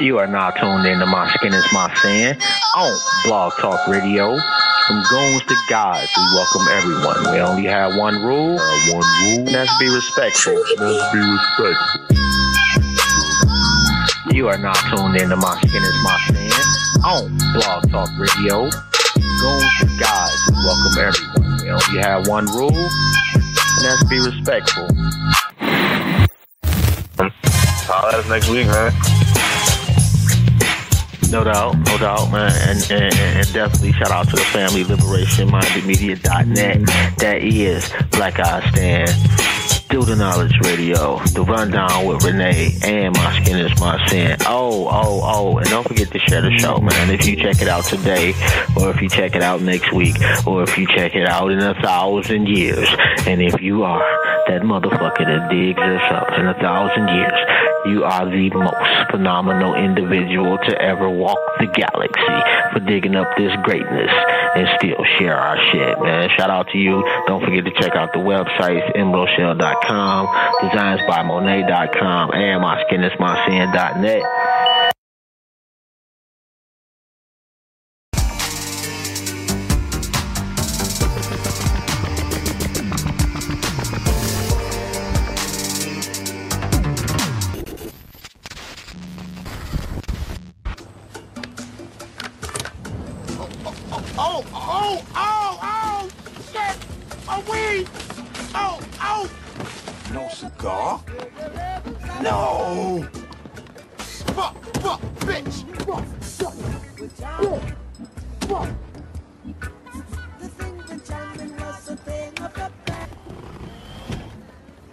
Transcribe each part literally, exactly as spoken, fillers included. You are now tuned into My Skin Is My Sand on Blog Talk Radio. From goons to gods, we welcome everyone. We only have one rule, uh, one rule, and that's be respectful. Let's be respectful. You are now tuned into My Skin Is My Sand on Blog Talk Radio. From goons to gods, we welcome everyone. We only have one rule, and that's be respectful. I'll ask next week, man. No doubt, no doubt, man, and, and, and definitely shout out to the family, Liberation Minded Media dot net. That is Black I Stand, Do the Knowledge Radio, The Rundown with Renee, and My Skin Is My Sin. Oh, oh, oh, and don't forget to share the show, man. If you check it out today, or if you check it out next week, or if you check it out in a thousand years, and if you are that motherfucker that digs us up in a thousand years, you are the most phenomenal individual to ever walk the galaxy for digging up this greatness and still share our shit, man. Shout out to you. Don't forget to check out the websites, M Rochelle dot com, Designs by Monet dot com, and My Skin Is My Sin dot net.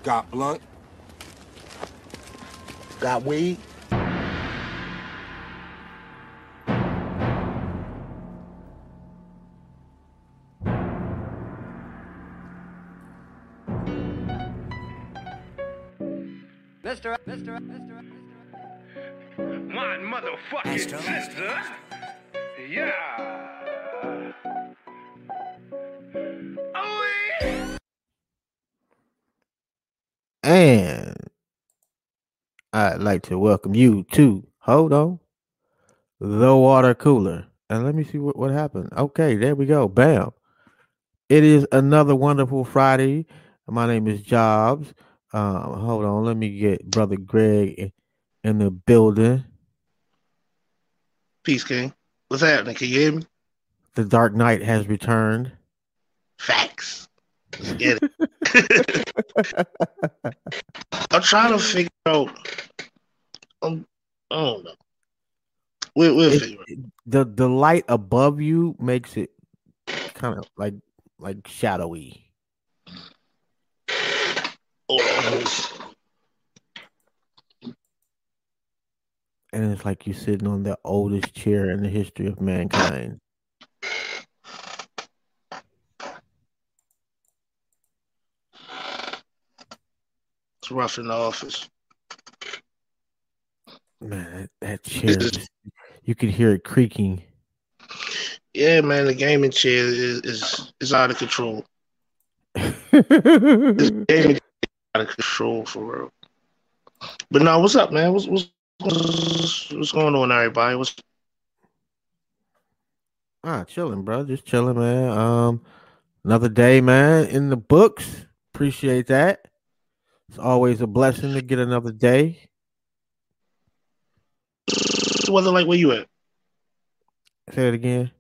Got blunt? Got weed? Mister, Mister, Mister, Mister. One motherfucking sister. Yeah. Oh, yeah. And I'd like to welcome you to, hold on, the water cooler. And let me see what, what happened. Okay, there we go. Bam. It is another wonderful Friday. My name is Jobs. Um, hold on. Let me get Brother Greg in the building. Peace, King. What's happening? Can you hear me? The Dark Knight has returned. Facts. Get it. I'm trying to figure out. Um, I don't know. We'll, we'll it, figure it out. The the light above you makes it kind of like like shadowy. Oh. And it's like you're sitting on the oldest chair in the history of mankind. It's rough in the office. Man, that, that chair, just, you could hear it creaking. Yeah, man, the gaming chair is is, is out of control. This gaming chair is out of control for real. But now, what's up, man? What's, what's, what's, what's going on, everybody? What's ah, chilling, bro. Just chilling, man. Um, another day, man, in the books. Appreciate that. It's always a blessing to get another day. What's the weather like where you at? Say it again.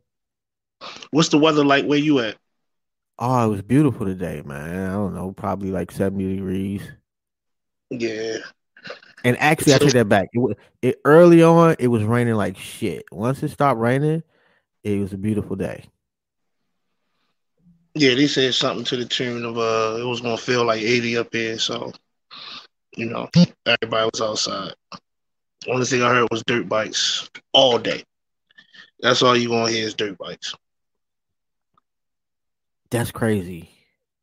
What's the weather like where you at? Oh, it was beautiful today, man. I don't know, probably like seventy degrees. Yeah. And actually, I take that back. It, it early on, it was raining like shit. Once it stopped raining, it was a beautiful day. Yeah, they said something to the tune of uh, it was gonna feel like eighty up here, so you know everybody was outside. Only thing I heard was dirt bikes all day. That's all you gonna hear is dirt bikes. That's crazy.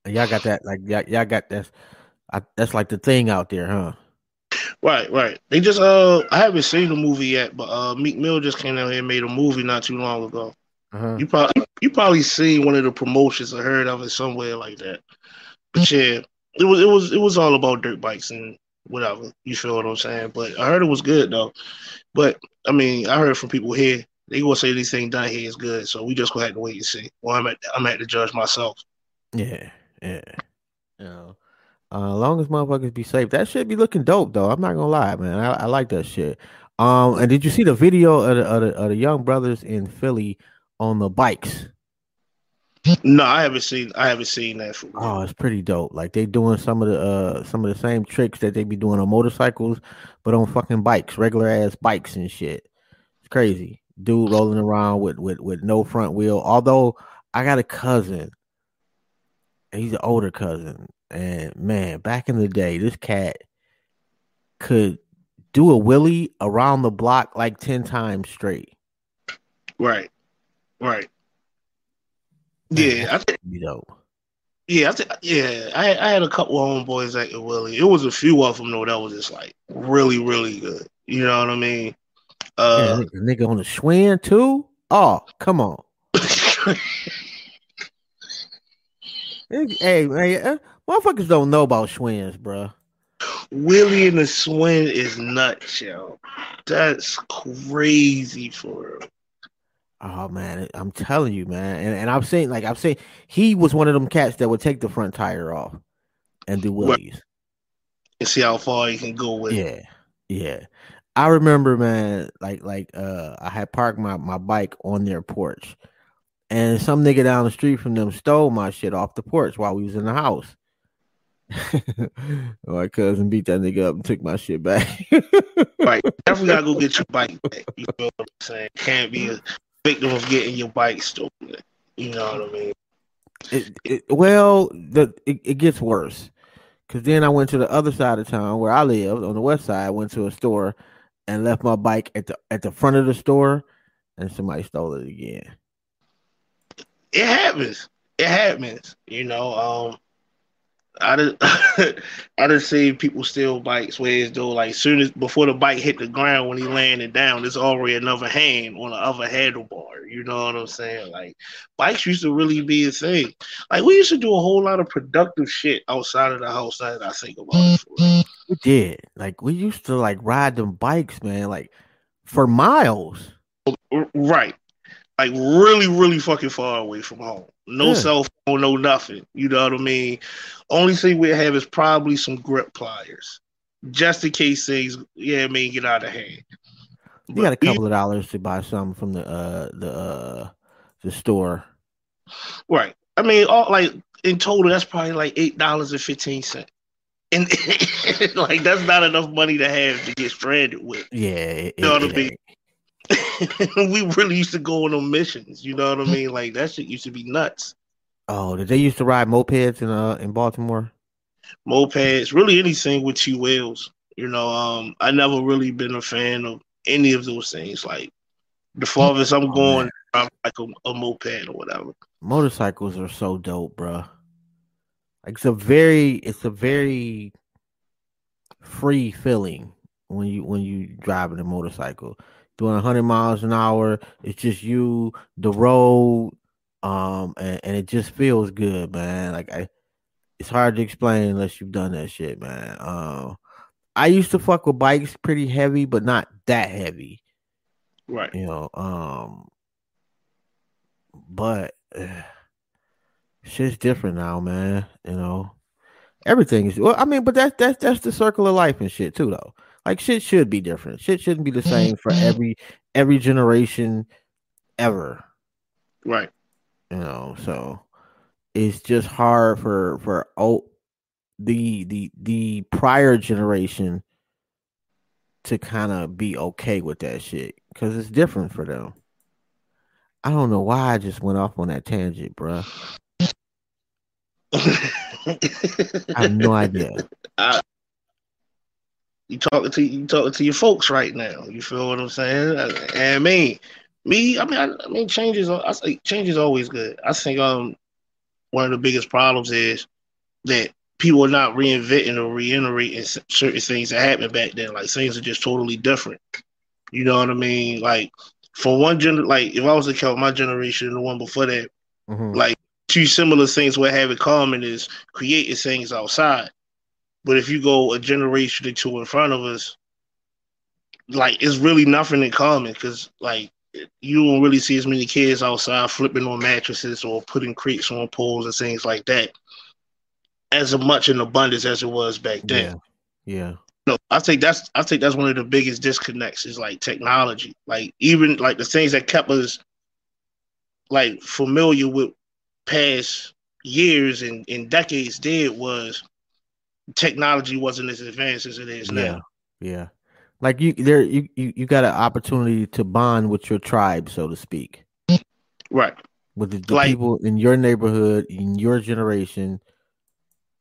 Y'all got that? Like y'all, y'all got that? I, that's like the thing out there, huh? Right, right. They just uh, I haven't seen the movie yet, but uh, Meek Mill just came out here and made a movie not too long ago. Uh-huh. You probably you probably seen one of the promotions or heard of it somewhere like that, but yeah, it was it was it was all about dirt bikes and whatever. You feel what I'm saying? But I heard it was good though. But I mean, I heard from people here, they gonna say anything done here is good, so we just gonna have to wait and see. Well, I'm at, I'm at the judge myself. Yeah, yeah. You know, uh, long as motherfuckers be safe, that shit be looking dope though. I'm not gonna lie, man. I, I like that shit. Um, and did you see the video of the, of the, of the young brothers in Philly on the bikes? No, I haven't seen. I haven't seen that. For oh, it's pretty dope. Like they doing some of the uh, some of the same tricks that they be doing on motorcycles, but on fucking bikes, regular ass bikes and shit. It's crazy. Dude rolling around with with with no front wheel. Although I got a cousin, he's an older cousin, and man, back in the day, this cat could do a wheelie around the block like ten times straight. Right. Right. Yeah, I think you know. Yeah, I think yeah. I I had a couple of homeboys that could wheelie. It was a few of them though that was just like really, really good. You know what I mean? Uh, yeah, nigga, nigga on the Schwinn too. Oh, come on. hey, man, motherfuckers don't know about Schwinns, bro. Wheelie in the Schwinn is nuts, yo. That's crazy for real. Oh man, I'm telling you, man, and and I've seen like I've seen he was one of them cats that would take the front tire off and do wheelies and see how far he can go with. Yeah, yeah. I remember, man, like like uh, I had parked my, my bike on their porch, and some nigga down the street from them stole my shit off the porch while we was in the house. My cousin beat that nigga up and took my shit back. Right, definitely gotta go get your bike back. You know what I'm saying? Can't be a victim of getting your bike stolen. You know what I mean? It, it, well, the it, it gets worse. Because then I went to the other side of town where I lived, on the west side, went to a store and left my bike at the at the front of the store, and somebody stole it again. It happens. It happens. You know, um, I didn't I didn't see people steal bikes where it's though like soon as before the bike hit the ground when he landed down, there's already another hand on the other handlebar. You know what I'm saying? Like bikes used to really be a thing. Like we used to do a whole lot of productive shit outside of the house that I think about it for. We did. Like we used to like ride them bikes, man, like for miles. Right. Like really, really fucking far away from home. No yeah. cell phone, no nothing. You know what I mean? Only thing we have is probably some grip pliers. Just in case things, yeah, I mean, get out of hand. You but got a couple it, of dollars to buy something from the uh, the uh, the store. Right. I mean, all like in total, that's probably like eight dollars and fifteen cents. And like that's not enough money to have to get stranded with. Yeah. It, you know it, what I mean? We really used to go on missions, you know what I mean? Like that shit used to be nuts. Oh, did they used to ride mopeds in uh in Baltimore? Mopeds, really anything with two wheels. You know, um, I never really been a fan of any of those things. Like the farthest I'm going, I'm like a, a moped or whatever. Motorcycles are so dope, bro. Like it's a very, it's a very free feeling when you when you driving a motorcycle. Doing one hundred miles an hour, it's just you, the road, um, and, and it just feels good, man. Like I, it's hard to explain unless you've done that shit, man. Um, I used to fuck with bikes pretty heavy, but not that heavy, right? You know, um, but uh, shit's different now, man. You know, everything is. Well, I mean, but that's that's that's the circle of life and shit too, though. Like shit should be different. Shit shouldn't be the same for every every generation ever. Right. You know, so it's just hard for for oh, the the the prior generation to kind of be okay with that shit because it's different for them. I don't know why I just went off on that tangent, bro. I have no idea. I- You talking to you talking to your folks right now. You feel what I'm saying? I, I mean, me, I mean, I, I mean, change is, I say change is always good. I think um, one of the biggest problems is that people are not reinventing or reiterating certain things that happened back then. Like things are just totally different. You know what I mean? Like for one gen, like if I was to count my generation and the one before that, mm-hmm. like two similar things we have in common is creating things outside. But if you go a generation or two in front of us, like, it's really nothing in common because, like, you don't really see as many kids outside flipping on mattresses or putting crates on poles and things like that as much in abundance as it was back then. Yeah. yeah. No, I think that's I think that's one of the biggest disconnects is, like, technology. Like, even, like, the things that kept us, like, familiar with past years and, and decades did was technology wasn't as advanced as it is yeah. now. Yeah. Like, you there, you, you, you got an opportunity to bond with your tribe, so to speak. Right. With the, the like, people in your neighborhood, in your generation,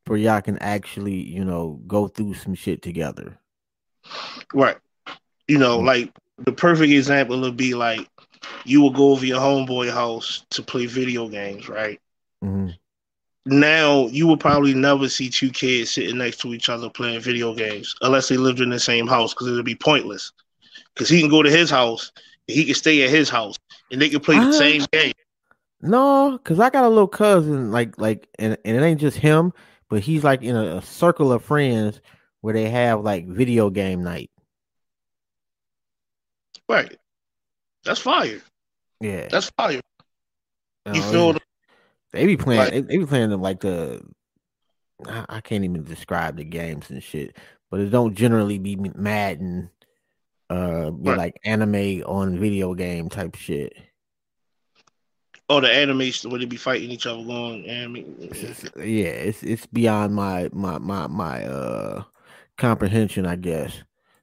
where y'all can actually, you know, go through some shit together. Right. You know, mm-hmm. like, the perfect example would be, like, you will go over your homeboy house to play video games, right? Mm-hmm. Now, you will probably never see two kids sitting next to each other playing video games unless they lived in the same house, because it would be pointless. Because he can go to his house, and he can stay at his house, and they can play the I... same game. No, because I got a little cousin, like, like, and, and it ain't just him, but he's, like, in a, a circle of friends where they have, like, video game night. Right. That's fire. Yeah. That's fire. You um, feel the- They be playing. Like, they, they be playing them like the. I, I can't even describe the games and shit, but it don't generally be Madden, uh, be right. like anime on video game type shit. Oh, the animation where they be fighting each other, going anime. It's, yeah, it's it's beyond my my my my uh comprehension, I guess.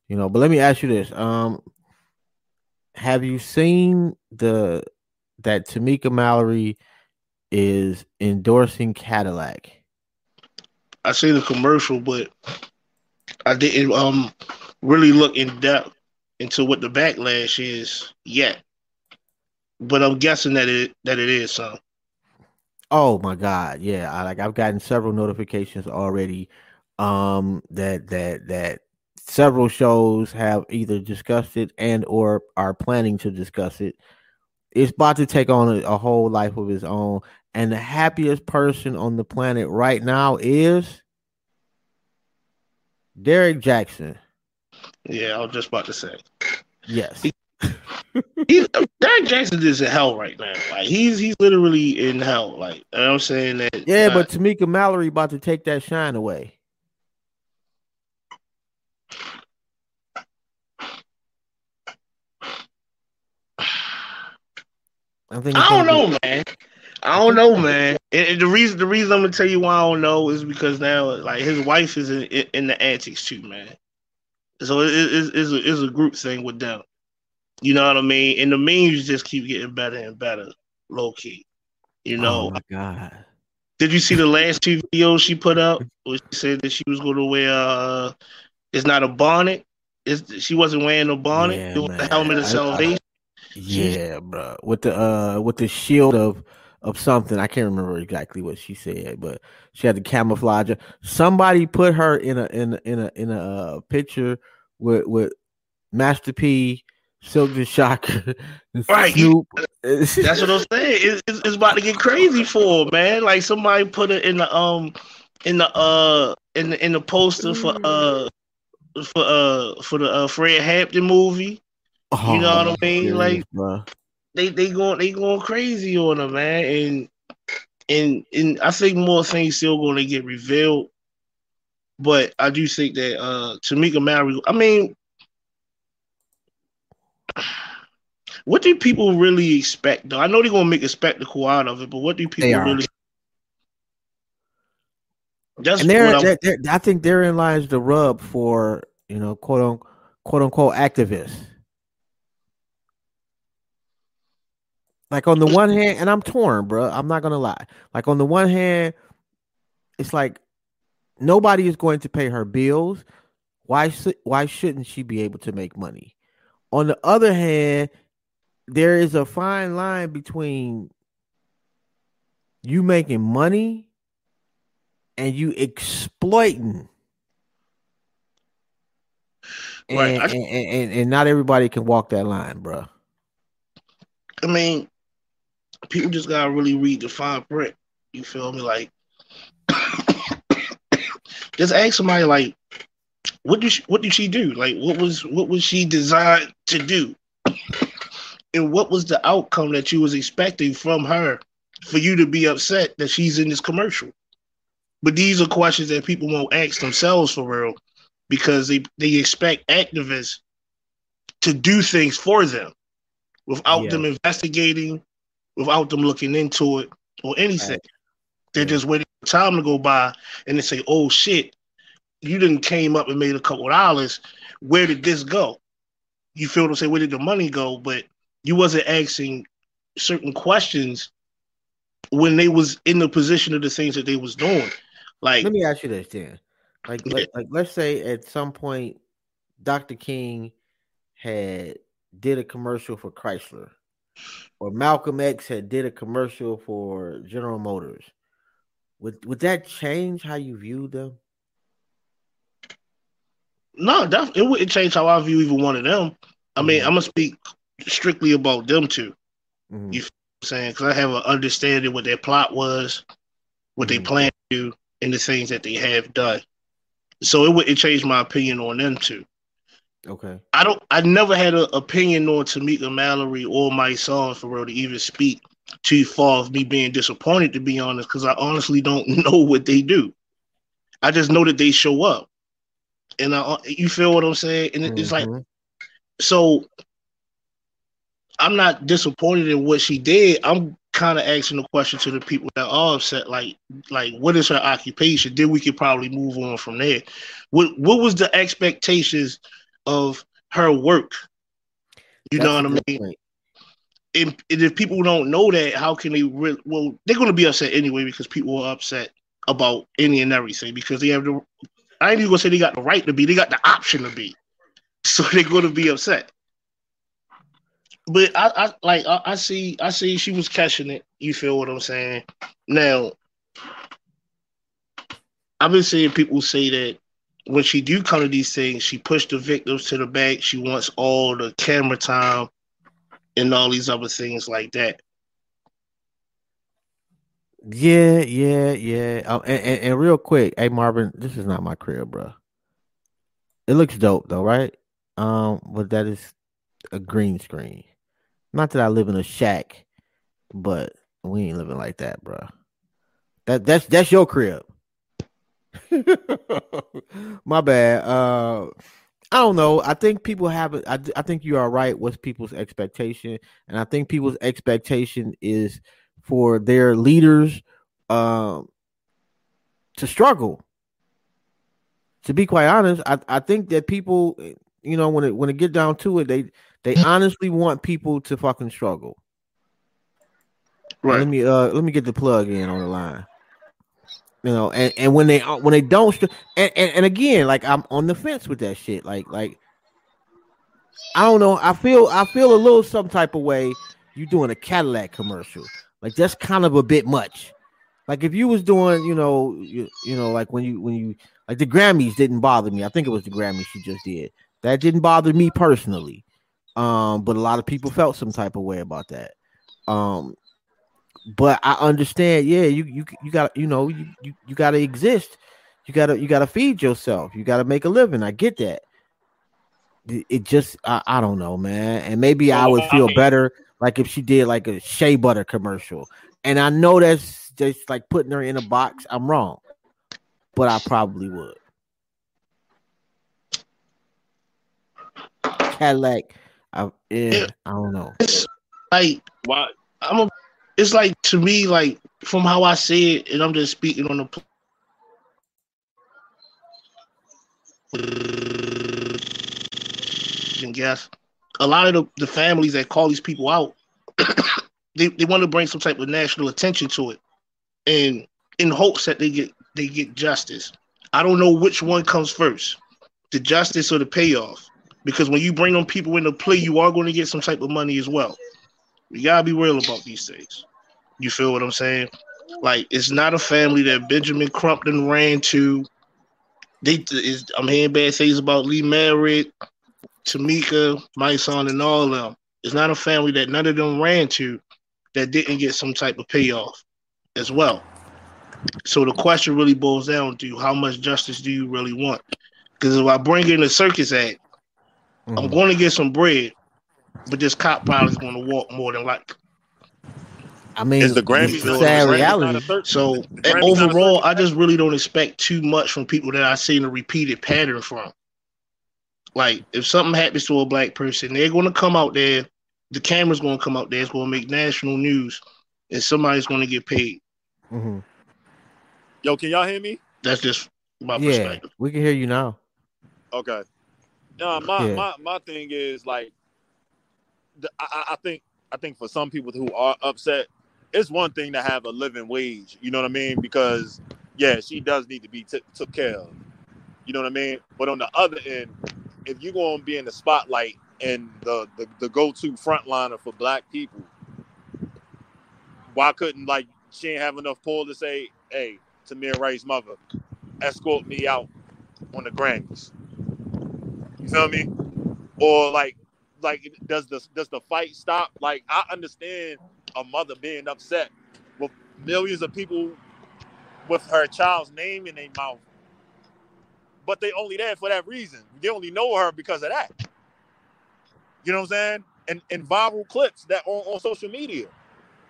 You know, but let me ask you this: um, have you seen the that Tamika Mallory is endorsing Cadillac? I seen the commercial, but I didn't um really look in depth into what the backlash is yet. But I'm guessing that it that it is some. Oh my God, yeah! I, like I've gotten several notifications already. Um, that that that several shows have either discussed it and or are planning to discuss it. It's about to take on a, a whole life of its own. And the happiest person on the planet right now is Derrick Jaxn. Yeah, I was just about to say. Yes. He, he, Derrick Jaxn is in hell right now. Like he's he's literally in hell. Like you know what I'm saying that. Yeah, uh, but Tamika Mallory about to take that shine away. I, think I don't know, be- man. I don't know, man. And, and the reason the reason I'm gonna tell you why I don't know is because now, like, his wife is in, in, in the antics too, man. So it is is is a group thing with them. You know what I mean? And the memes just keep getting better and better, low key. You know? Oh my God. Did you see the last two videos she put up? Where she said that she was going to wear. Uh, it's not a bonnet. It's, she wasn't wearing a bonnet. Yeah, it was man. The helmet of I, salvation. I, I, Yeah, bro. With the uh, with the shield of of something, I can't remember exactly what she said, but she had the camouflage. Somebody put her in a in a, in a in a uh, picture with with Master P, Silkk the Shocker, right? Snoop. That's what I'm saying. It's, it's, it's about to get crazy for her, man. Like somebody put it in the um in the uh in the in the poster for uh for uh for the uh, Fred Hampton movie. Oh, you know what I mean? Serious, like bro. they they going they going crazy on them, man. And and and I think more things still going to get revealed. But I do think that uh, Tamika Mallory. I mean, what do people really expect? Though I know they're going to make a spectacle out of it, but what do people really? That's and they're, they're, they're, I think therein lies the rub for you know quote unquote, quote unquote activists. Like on the one hand, and I'm torn, bro. I'm not gonna lie. Like on the one hand, it's like nobody is going to pay her bills. Why? Why shouldn't she be able to make money? On the other hand, there is a fine line between you making money and you exploiting. Right. And, I- and, and, and not everybody can walk that line, bro. I mean, people just gotta really read the fine print. You feel me? Like, just ask somebody like What did she, what did she do? Like, what was what was she designed to do? And what was the outcome that you was expecting from her for you to be upset that she's in this commercial? But these are questions that people won't ask themselves for real, because they, they expect activists to do things for them without yeah. them investigating, without them looking into it or anything. Right. They're yeah. just waiting for time to go by and they say, oh, shit, you done came up and made a couple of dollars. Where did this go? You feel what I'm saying? Where did the money go? But you wasn't asking certain questions when they was in the position of the things that they was doing. Like, let me ask you this, Dan. Like, yeah. like, like, let's say at some point, Doctor King had did a commercial for Chrysler, or Malcolm X had did a commercial for General Motors. Would would that change how you viewed them? No, that, it wouldn't change how I view even one of them. I mean, mm-hmm. I'm gonna speak strictly about them two. Mm-hmm. You feel what I'm saying? Because I have an understanding of what their plot was, what mm-hmm. they planned to do, and the things that they have done. So it wouldn't change my opinion on them two. Okay. I don't. I never had an opinion on Tamika Mallory or Mysonne for real to even speak too far of me being disappointed, to be honest, because I honestly don't know what they do. I just know that they show up. And I, you feel what I'm saying? And it's mm-hmm. like, so I'm not disappointed in what she did. I'm kind of asking the question to the people that are upset, like, like what is her occupation? Then we could probably move on from there. What What was the expectations of her work? You That's know what I mean? And, and if people don't know that, how can they really? Well, they're going to be upset anyway, because people are upset about any and everything, because they have the. I ain't even gonna say they got the right to be. They got the option to be, so they're gonna be upset. But I, I like I, I see, I see she was catching it. You feel what I'm saying? Now, I've been seeing people say that when she do come to these things, she pushed the victims to the back. She wants all the camera time and all these other things like that. Yeah, yeah, yeah. Um, and, and, and real quick, hey Marvin, this is not my crib, bro. It looks dope though, right? Um, but that is a green screen. Not that I live in a shack, but we ain't living like that, bro. That that's that's your crib. My bad. Uh, I don't know. I think people have. I I think you are right. What's people's expectation? And I think people's expectation is for their leaders um, to struggle. To be quite honest, I, I think that people, you know, when it when it get down to it, they they honestly want people to fucking struggle. Right. Let me uh let me get the plug in on the line. You know, and, and when they when they don't, st- and, and and again, like I'm on the fence with that shit. Like like I don't know. I feel I feel a little some type of way. You doing a Cadillac commercial. Like that's kind of a bit much. Like if you was doing, you know, you, you know, like when you when you like the Grammys didn't bother me. I think it was the Grammys she just did. That didn't bother me personally, um, but a lot of people felt some type of way about that. Um, but I understand. Yeah, you you you got you know you, you you gotta exist. You gotta you gotta feed yourself. You gotta make a living. I get that. It just I, I don't know, man. And maybe I would feel better. Like if she did like a shea butter commercial, and I know that's just like putting her in a box. I'm wrong, but I probably would. Cadillac, I, yeah, I don't know. It's like why I'm. A, it's like to me, like from how I see it, and I'm just speaking on the and guess. A lot of the, the families that call these people out, they, they want to bring some type of national attention to it, and in hopes that they get they get justice. I don't know which one comes first, the justice or the payoff, because when you bring them people into play, you are going to get some type of money as well. You gotta be real about these things. You feel what I'm saying? Like it's not a family that Benjamin Crumpton ran to. They, is, I'm hearing bad things about Lee Merritt, Tamika, Mysonne, and all of them. It's not a family that none of them ran to that didn't get some type of payoff as well. So the question really boils down to how much justice do you really want? Because if I bring in the circus act, mm-hmm. I'm going to get some bread, but this cop pilot's going to walk more than likely. I mean, it's the Grammys, though, sad the reality. Grammys so overall, I just really don't expect too much from people that I seen a repeated pattern from. Like, if something happens to a black person, they're going to come out there. The camera's going to come out there. It's going to make national news, and somebody's going to get paid. Mm-hmm. Yo, can y'all hear me? That's just my yeah, perspective. We can hear you now. Okay. No, my yeah. my, my thing is like, the, I, I think I think for some people who are upset, it's one thing to have a living wage. You know what I mean? Because yeah, she does need to be t- took care of. You know what I mean? But on the other end, if you're going to be in the spotlight and the, the, the go-to frontliner for black people, why couldn't, like, she ain't have enough pull to say, hey, Tamir Rice's mother, escort me out on the Grammys? You feel me? Or, like, like does the, does the fight stop? Like, I understand a mother being upset with millions of people with her child's name in their mouth, but they only there for that reason. They only know her because of that. You know what I'm saying? And and viral clips that on, on social media.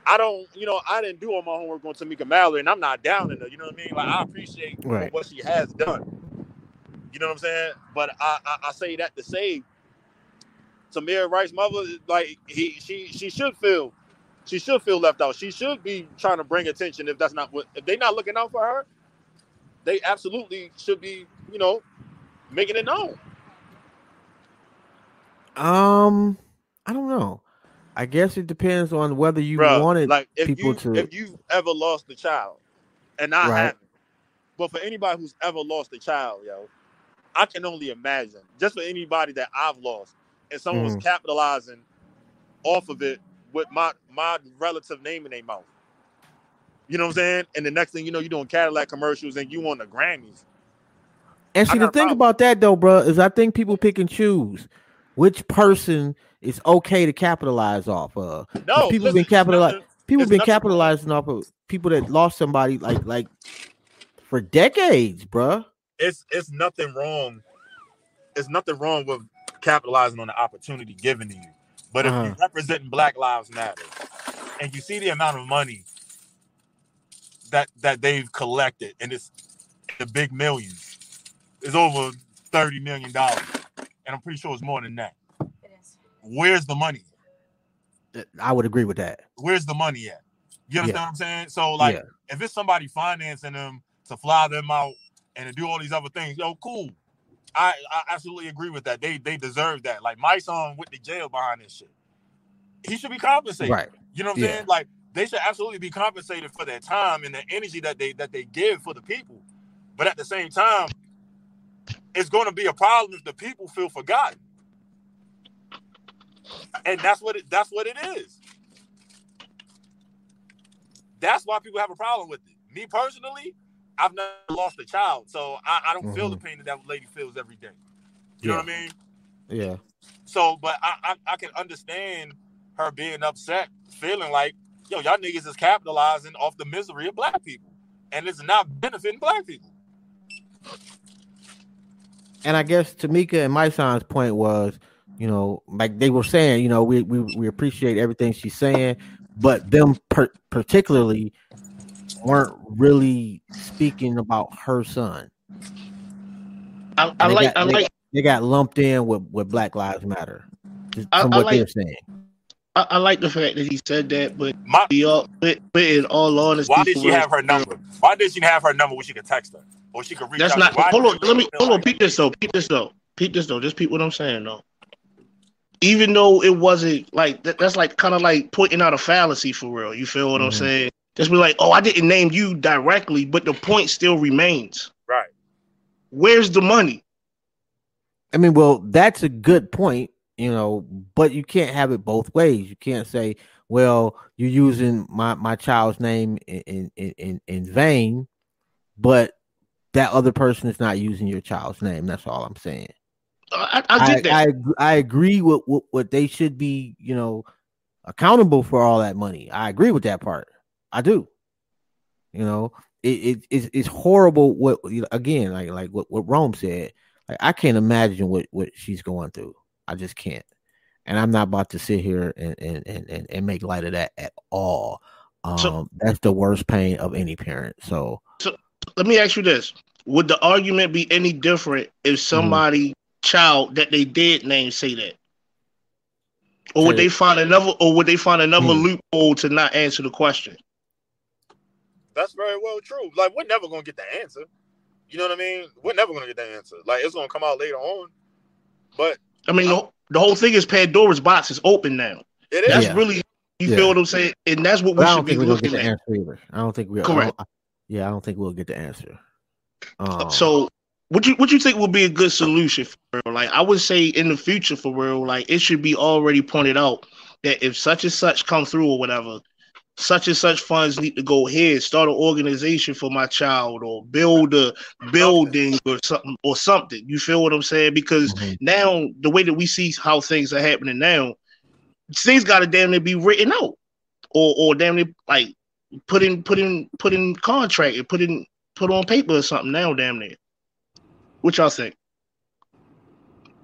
I don't, you know, I didn't do all my homework on Tamika Mallory, and I'm not down in her. You know what I mean? Like, I appreciate right. what she has done. You know what I'm saying? But I, I, I say that to say, Tamir Rice's mother, like he, she, she should feel, she should feel left out. She should be trying to bring attention if that's not what. If they're not looking out for her, they absolutely should be, you know, making it known. Um, I don't know. I guess it depends on whether you Bruh, wanted like if people you, to. If you've ever lost a child, and I right. haven't, but for anybody who's ever lost a child, yo, I can only imagine. Just for anybody that I've lost, and someone mm. was capitalizing off of it with my my relative name in their mouth. You know what I'm saying? And the next thing you know, you're doing Cadillac commercials and you on the Grammys. And see, the thing problem. about that, though, bro, is I think people pick and choose which person it's okay to capitalize off of. No, people have been capitalizing. People been capitalizing off of people that lost somebody like like for decades, bro. It's it's nothing wrong. It's nothing wrong with capitalizing on the opportunity given to you. But uh-huh. if you're representing Black Lives Matter and you see the amount of money that that they've collected, and it's the big millions, it's over thirty million dollars, and I'm pretty sure it's more than that. Where's the money? I would agree with that. Where's the money at? You understand yeah. what I'm saying? So, like, yeah. if it's somebody financing them to fly them out and to do all these other things, yo, cool. I, I absolutely agree with that. They they deserve that. Like, Mysonne with the jail behind this shit, he should be compensated. Right. You know what I'm yeah. saying? Like, they should absolutely be compensated for their time and the energy that they that they give for the people. But at the same time, it's going to be a problem if the people feel forgotten. And that's what it, that's what it is. That's why people have a problem with it. Me personally, I've never lost a child, so I, I don't mm-hmm. feel the pain that that lady feels every day. You yeah. know what I mean? Yeah. So, but I, I I can understand her being upset, feeling like, yo, y'all niggas is capitalizing off the misery of black people, and it's not benefiting black people. And I guess Tamika and Mysonne's point was, you know, like they were saying, you know, we we, we appreciate everything she's saying, but them per- particularly weren't really speaking about her son. I, I like, got, I they, like, they got lumped in with, with Black Lives Matter from I, I what like, they're saying. I, I like the fact that he said that, but My, all, but, but in all honesty, why did she have her number? Why did she have her number when she could text her or she could reach that's out? That's not. Hold on, let me hold on. Peep this though. Peep this though. Peep this though. Just peep what I'm saying though. Even though it wasn't like that, that's like kind of like pointing out a fallacy for real. You feel what mm-hmm. I'm saying? Just be like, oh, I didn't name you directly, but the point still remains. Right. Where's the money? I mean, well, that's a good point, you know, but you can't have it both ways. You can't say, well, you're using my, my child's name in, in, in, in vain, but that other person is not using your child's name. That's all I'm saying. I, I, get that. I, I I agree with, with what they should be, you know, accountable for all that money. I agree with that part. I do. You know, it, it it's, it's horrible. What again? Like like what, what Rome said. Like, I can't imagine what, what she's going through. I just can't. And I'm not about to sit here and and and, and make light of that at all. Um, so, that's the worst pain of any parent. So, so let me ask you this. Would the argument be any different if somebody mm-hmm. child that they did name say that? Or would they find another or would they find another mm-hmm. loophole to not answer the question? That's very well true. Like, we're never gonna get the answer. You know what I mean? We're never gonna get the answer. Like, it's gonna come out later on. But I mean, I, the whole thing is Pandora's box is open now. It is. That's yeah. really you yeah. feel what I'm saying? And that's what we should be looking at. I don't think we'll correct. I yeah, I don't think we'll get the answer. Um, so What you what you think would be a good solution for real? Like, I would say in the future for real, like, it should be already pointed out that if such and such come through or whatever, such and such funds need to go ahead, start an organization for my child or build a building or something or something. You feel what I'm saying? Because mm-hmm. now the way that we see how things are happening now, things gotta damn near be written out. Or or damn near like put in put in put in contract and put in put on paper or something now, damn near. What y'all think?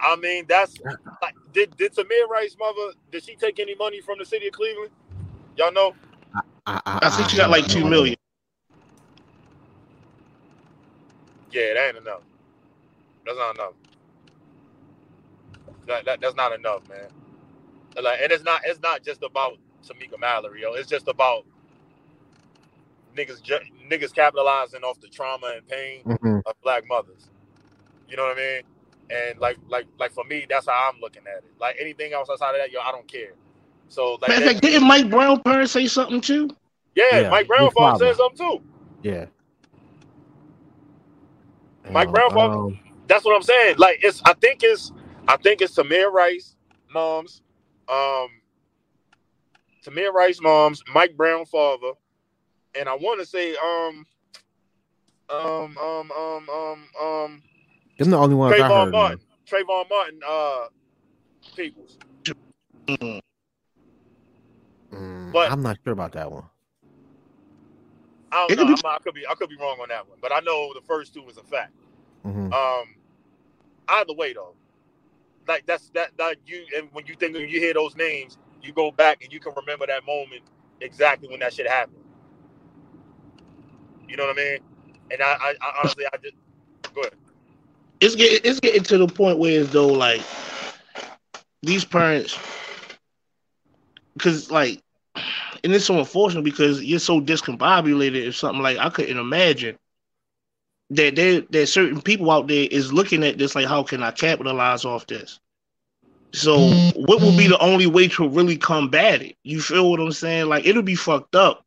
I mean, that's like, did did Tamir Rice's mother? Did she take any money from the city of Cleveland? Y'all know. I, I, I, I think she got like two million. Yeah, that ain't enough. That's not enough. That, that that's not enough, man. Like, and it's not it's not just about Tamika Mallory, yo. It's just about niggas niggas capitalizing off the trauma and pain mm-hmm. of black mothers. You know what I mean? And like, like, like for me, that's how I'm looking at it. Like, anything else outside of that, yo, I don't care. So, like, Man, that, like didn't Mike Brown parents say something too? Yeah, yeah, Mike Brown father said something too. Yeah, Mike um, Brown father. Um, that's what I'm saying. Like, it's I think it's I think it's Tamir Rice moms, um, Tamir Rice moms, Mike Brown father, and I want to say um, um, um, um, um, um. Them the only ones Trayvon I heard. Martin, Trayvon Martin, uh, peoples. Mm, but I'm not sure about that one. I don't know. Be- I could be, I could be wrong on that one, but I know the first two was a fact. Mm-hmm. Um, either way, though, like that's that that you and when you think when you hear those names, you go back and you can remember that moment exactly when that shit happened. You know what I mean? And I, I, I honestly, I just go ahead. It's getting it's getting to the point where as though like these parents, because like, and it's so unfortunate because you're so discombobulated. If something like I couldn't imagine that there there's certain people out there is looking at this like, how can I capitalize off this? So what would be the only way to really combat it? You feel what I'm saying? Like, it'll be fucked up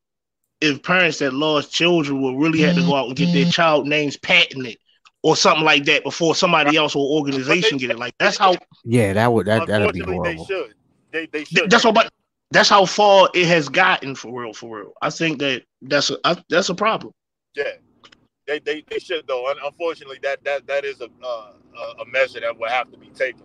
if parents that lost children would really have to go out and get their child names patented or something like that before somebody else or organization they, get it. Like, that's how. Yeah, that would that that'd be horrible. They should. They they should. That's what. That's how far it has gotten for real. For real, I think that that's a I, that's a problem. Yeah, they they they should though. And unfortunately, that that that is a uh, a measure that will have to be taken.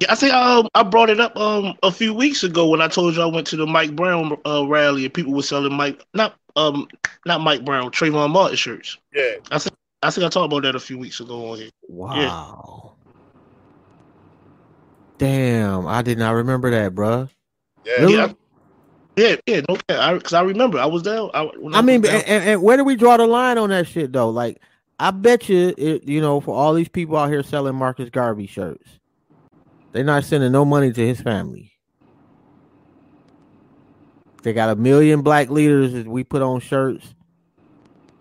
Yeah, I think um I brought it up um a few weeks ago when I told you I went to the Mike Brown uh, rally and people were selling Mike not um not Mike Brown Trayvon Martin shirts. Yeah, I think. I think I talked about that a few weeks ago on here. Wow. Yeah. Damn, I did not remember that, bruh. Yeah, really? yeah, yeah, yeah, no, because I, I remember I was there. I, when I, I mean, and, and, and where do we draw the line on that shit though? Like, I bet you, it, you know, for all these people out here selling Marcus Garvey shirts, they're not sending no money to his family. They got a million black leaders that we put on shirts,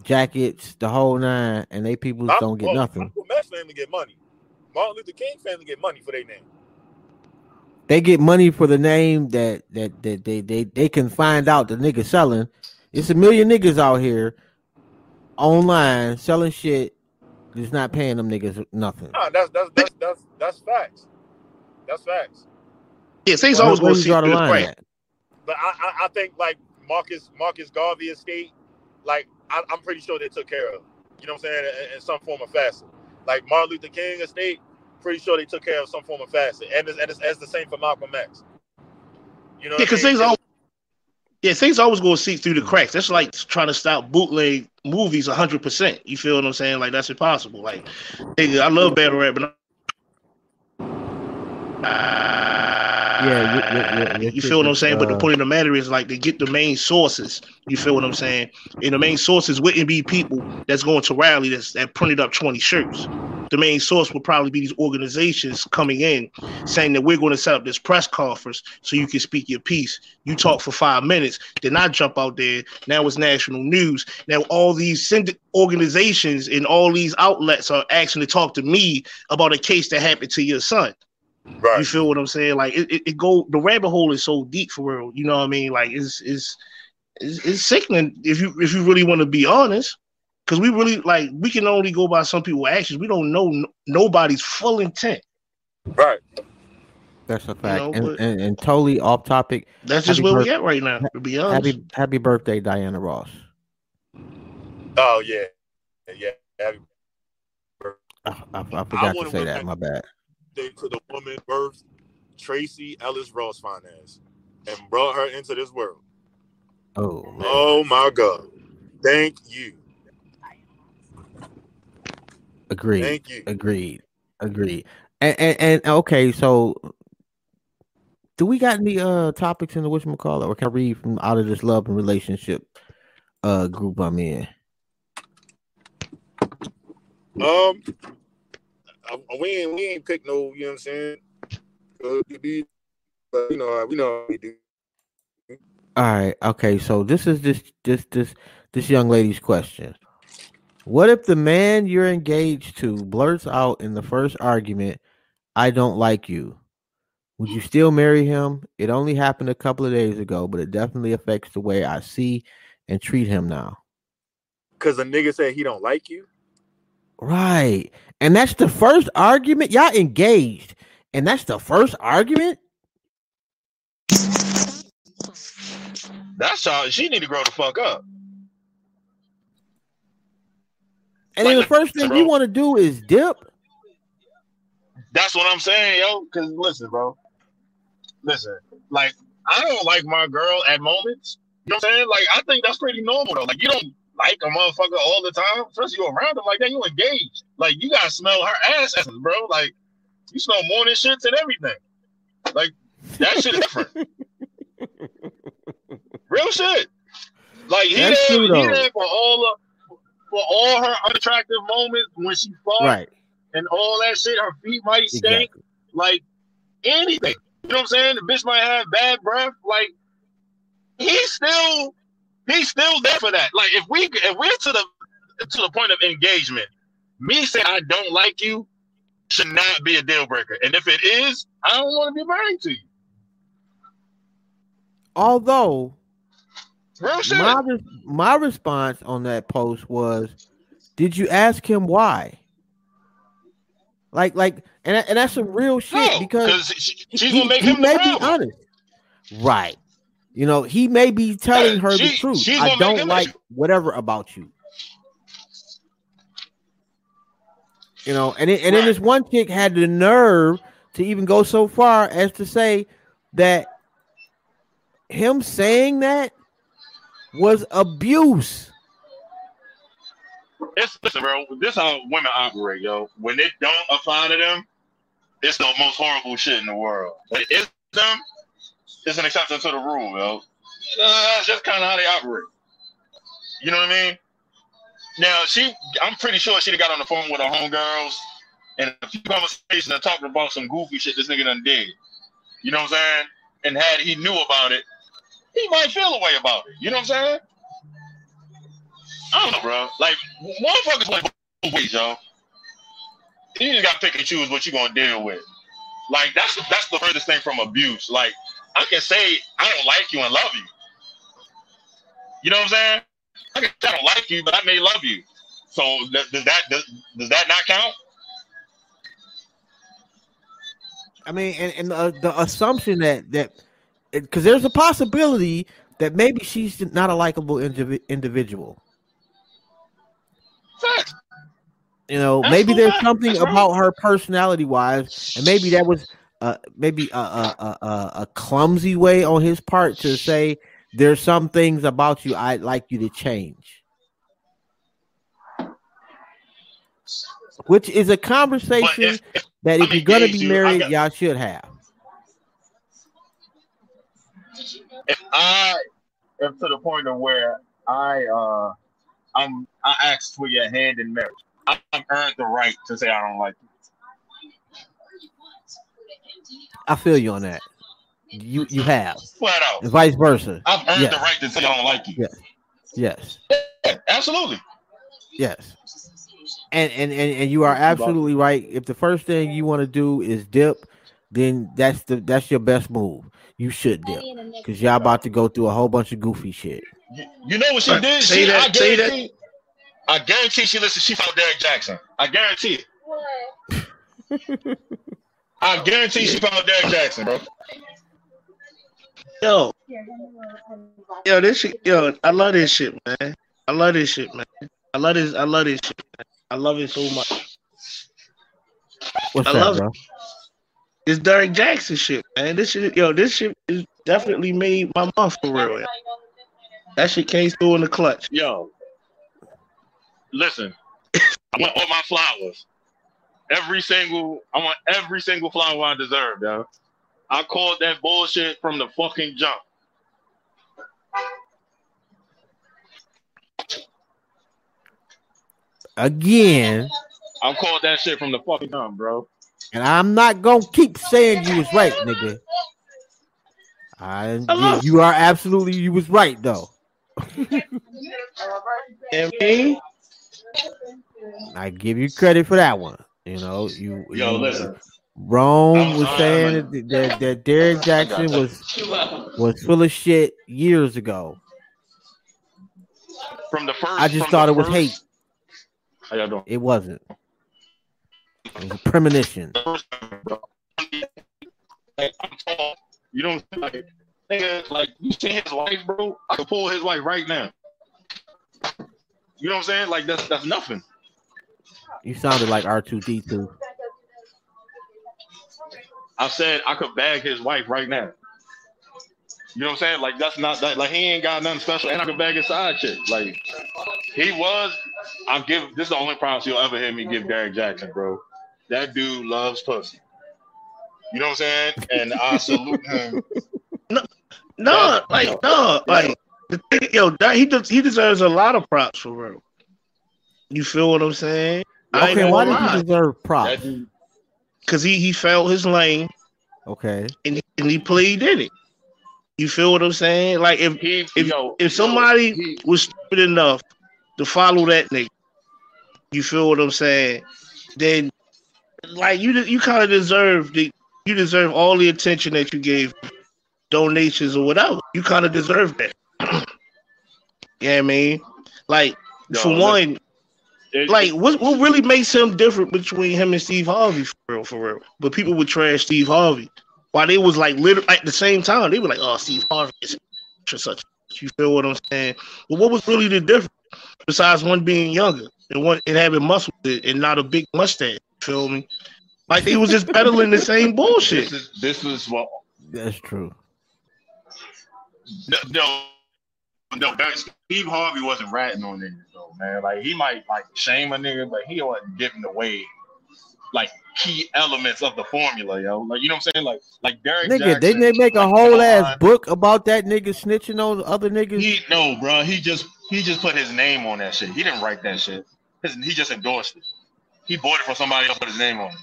jackets, the whole nine, and they people I'm, don't get well, nothing. Malcolm X family get money. Martin Luther King family get money for their name. They get money for the name that that, that they, they, they can find out the nigga selling. It's a million niggas out here online selling shit that's not paying them niggas nothing. Nah, that's that's that's that's that's facts. That's facts. Yeah, things well, always going to see the line. But I, I I think like Marcus Marcus Garvey estate, like. I, I'm pretty sure they took care of, you know what I'm saying, in, in some form of facet. Like Martin Luther King estate, pretty sure they took care of some form of facet. And it's, and it's, it's the same for Malcolm X. You know what yeah, because things all Yeah, things always going to seep through the cracks. That's like trying to stop bootleg movies one hundred percent. You feel what I'm saying? Like, that's impossible. Like, nigga, I love battle rap, but I'm... Uh, yeah, yeah, yeah, yeah, you feel what I'm saying? Uh, but the point of the matter is, like, they get the main sources. You feel what I'm saying? And the main sources wouldn't be people that's going to rally that's, that printed up twenty shirts. The main source would probably be these organizations coming in saying that we're going to set up this press conference so you can speak your piece. You talk for five minutes, then I jump out there. Now it's national news. Now all these organizations and all these outlets are asking to talk to me about a case that happened to your son. Right. You feel what I'm saying? Like it, it, it go the rabbit hole is so deep for real. You know what I mean? Like it's it's it's, it's sickening if you if you really want to be honest, because we really like we can only go by some people's actions. We don't know n- nobody's full intent. Right. That's a fact. You know, and, but, and, and totally off topic. That's just where birth- we at right now. To be honest. Happy Happy birthday, Diana Ross. Oh yeah, yeah. Happy birthday. I, I, I forgot I to say that. My bad. To the woman birthed Tracy Ellis Ross Finance and brought her into this world. Oh, man. Oh my God! Thank you. Agreed. Thank you. Agreed. Agreed. And, and, and okay, so do we got any uh topics in the whatchamacallit, or can I read from out of this love and relationship uh group I'm in? Um. I, we ain't we ain't pick no, you know what I'm saying? But you know, we know we do. All right, okay. So this is this this this this young lady's question. What if the man you're engaged to blurts out in the first argument, "I don't like you"? Would you still marry him? It only happened a couple of days ago, but it definitely affects the way I see and treat him now. Cause a nigga said he don't like you. Right. And that's the first argument. Y'all engaged. And that's the first argument. That's how she need to grow the fuck up. And like then the, the first thing bro. you want to do is dip. That's what I'm saying, yo. Cause listen, bro. Listen, like I don't like my girl at moments. You know what I'm saying? Like I think that's pretty normal though. Like you don't like a motherfucker all the time, especially you around them like that, you engaged. Like, you gotta smell her ass, bro. Like, you smell morning shits and everything. Like, that shit is different. Real shit. Like, he there for all of, for all her unattractive moments when she fought right. and all that shit. Her feet might stink. Exactly. Like, anything. You know what I'm saying? The bitch might have bad breath. Like, he's still... He's still there for that. Like if we if we're to the to the point of engagement, me saying I don't like you should not be a deal breaker. And if it is, I don't want to be married to you. Although my, my response on that post was, did you ask him why? Like like and and that's some real shit no, because she, she's he, gonna make he him may be honest. Right. You know, he may be telling her she, the truth. I don't like issue. whatever about you. You know, and, it, and right. then this one chick had the nerve to even go so far as to say that him saying that was abuse. It's, listen, bro, this is how women operate, yo. When it don't apply to them, it's the most horrible shit in the world. When it's them, it's an exception to the rule, yo. Uh, that's just kind of how they operate. You know what I mean? Now, she, I'm pretty sure she'd have got on the phone with her homegirls and a few conversations and talked about some goofy shit this nigga done did. You know what I'm saying? And had he knew about it, he might feel a way about it. You know what I'm saying? I don't know, bro. Like, motherfuckers play both ways, yo. You just got to pick and choose what you're going to deal with. Like, that's, that's the furthest thing from abuse. Like, I can say I don't like you and love you. You know what I'm saying? I can say I don't like you, but I may love you. So th- does that does, does that not count? I mean, and, and the, the assumption that that because there's a possibility that maybe she's not a likable indiv- individual. Fact. You know, That's maybe there's right. something That's about right. her personality-wise, and maybe that was. Uh, maybe a, a, a, a clumsy way on his part to say There's some things about you I'd like you to change. Which is a conversation if, if, that if I you're going to be you, married, got, y'all should have. If I am to the point of where I, uh, I'm, I asked for your hand in marriage, I've earned the right to say I don't like you. I feel you on that. You you have. Flat out. And vice versa. I've earned yes. the right to say I don't like you. Yes. yes. Absolutely. Yes. And, and and and you are absolutely right. If the first thing you want to do is dip, then that's the that's your best move. You should dip because y'all about to go through a whole bunch of goofy shit. You know what she did? Say she, that, I say that. I guarantee she listened. She found Derrick Jaxn. I guarantee it. What? I guarantee she found Derrick Jaxn, bro. Yo, yo, this shit, yo, I love this shit, man. I love this shit, man. I love this. I love this shit, man. I love it so much. What's I that, love bro? It. It's Derrick Jaxn shit, man. This shit, yo, this shit is definitely made my month for real. Man. That shit came through in the clutch, yo. Listen, I want all my flowers. Every single, I want every single flower I deserve, yo. I called that bullshit from the fucking jump. Again, I called that shit from the fucking jump, bro. And I'm not gonna keep saying you was right, nigga. I, I you, you are absolutely you was right though. And me, I give you credit for that one. You know, you yo you, listen. Rome was saying that, that, that Derrick Jaxn was was full of shit years ago. From the first, I just thought it was hate. How y'all doing? It wasn't. It was a premonition. You don't like nigga like you see his life, bro. I could pull his life right now. You know what I'm saying? Like that's that's nothing. You sounded like R two D two. I said I could bag his wife right now. You know what I'm saying? Like that's not that. Like he ain't got nothing special, and I could bag his side chick. Like he was. I'm give. This is the only promise you'll ever hear me give Derrick Jaxn, bro. That dude loves pussy. You know what I'm saying? And I salute him. No, no, like no, like yo, he does, he deserves a lot of props for real. You feel what I'm saying? Okay, I ain't why did he deserve props? Because he, he felt his lane. Okay. And, and he played in it. You feel what I'm saying? Like, if he, if, yo, if somebody yo, he, was stupid enough to follow that nigga, you feel what I'm saying? Then, like, you you kind of deserve the, you deserve all the attention that you gave, donations or whatever. You kind of deserve that. You know what I mean? Like, yo, for one... Like, Like what? What really makes him different between him and Steve Harvey for real? For real, but people would trash Steve Harvey while they was like literally at the same time they were like, "Oh, Steve Harvey is such such." You feel what I'm saying? But what was really the difference besides one being younger and one and having muscles and not a big mustache? You feel me? Like they was just peddling the same bullshit. This is, this is what. That's true. No. no. No, Steve Harvey wasn't ratting on niggas though, man. Like he might like shame a nigga, but he wasn't giving away like key elements of the formula, yo. Like you know what I'm saying? Like like Derrick nigga, Jaxn, they didn't make a like, whole ass line. Book about that nigga snitching on other niggas. He, no, bro, he just he just put his name on that shit. He didn't write that shit. His, he just endorsed it. He bought it from somebody else, put his name on it.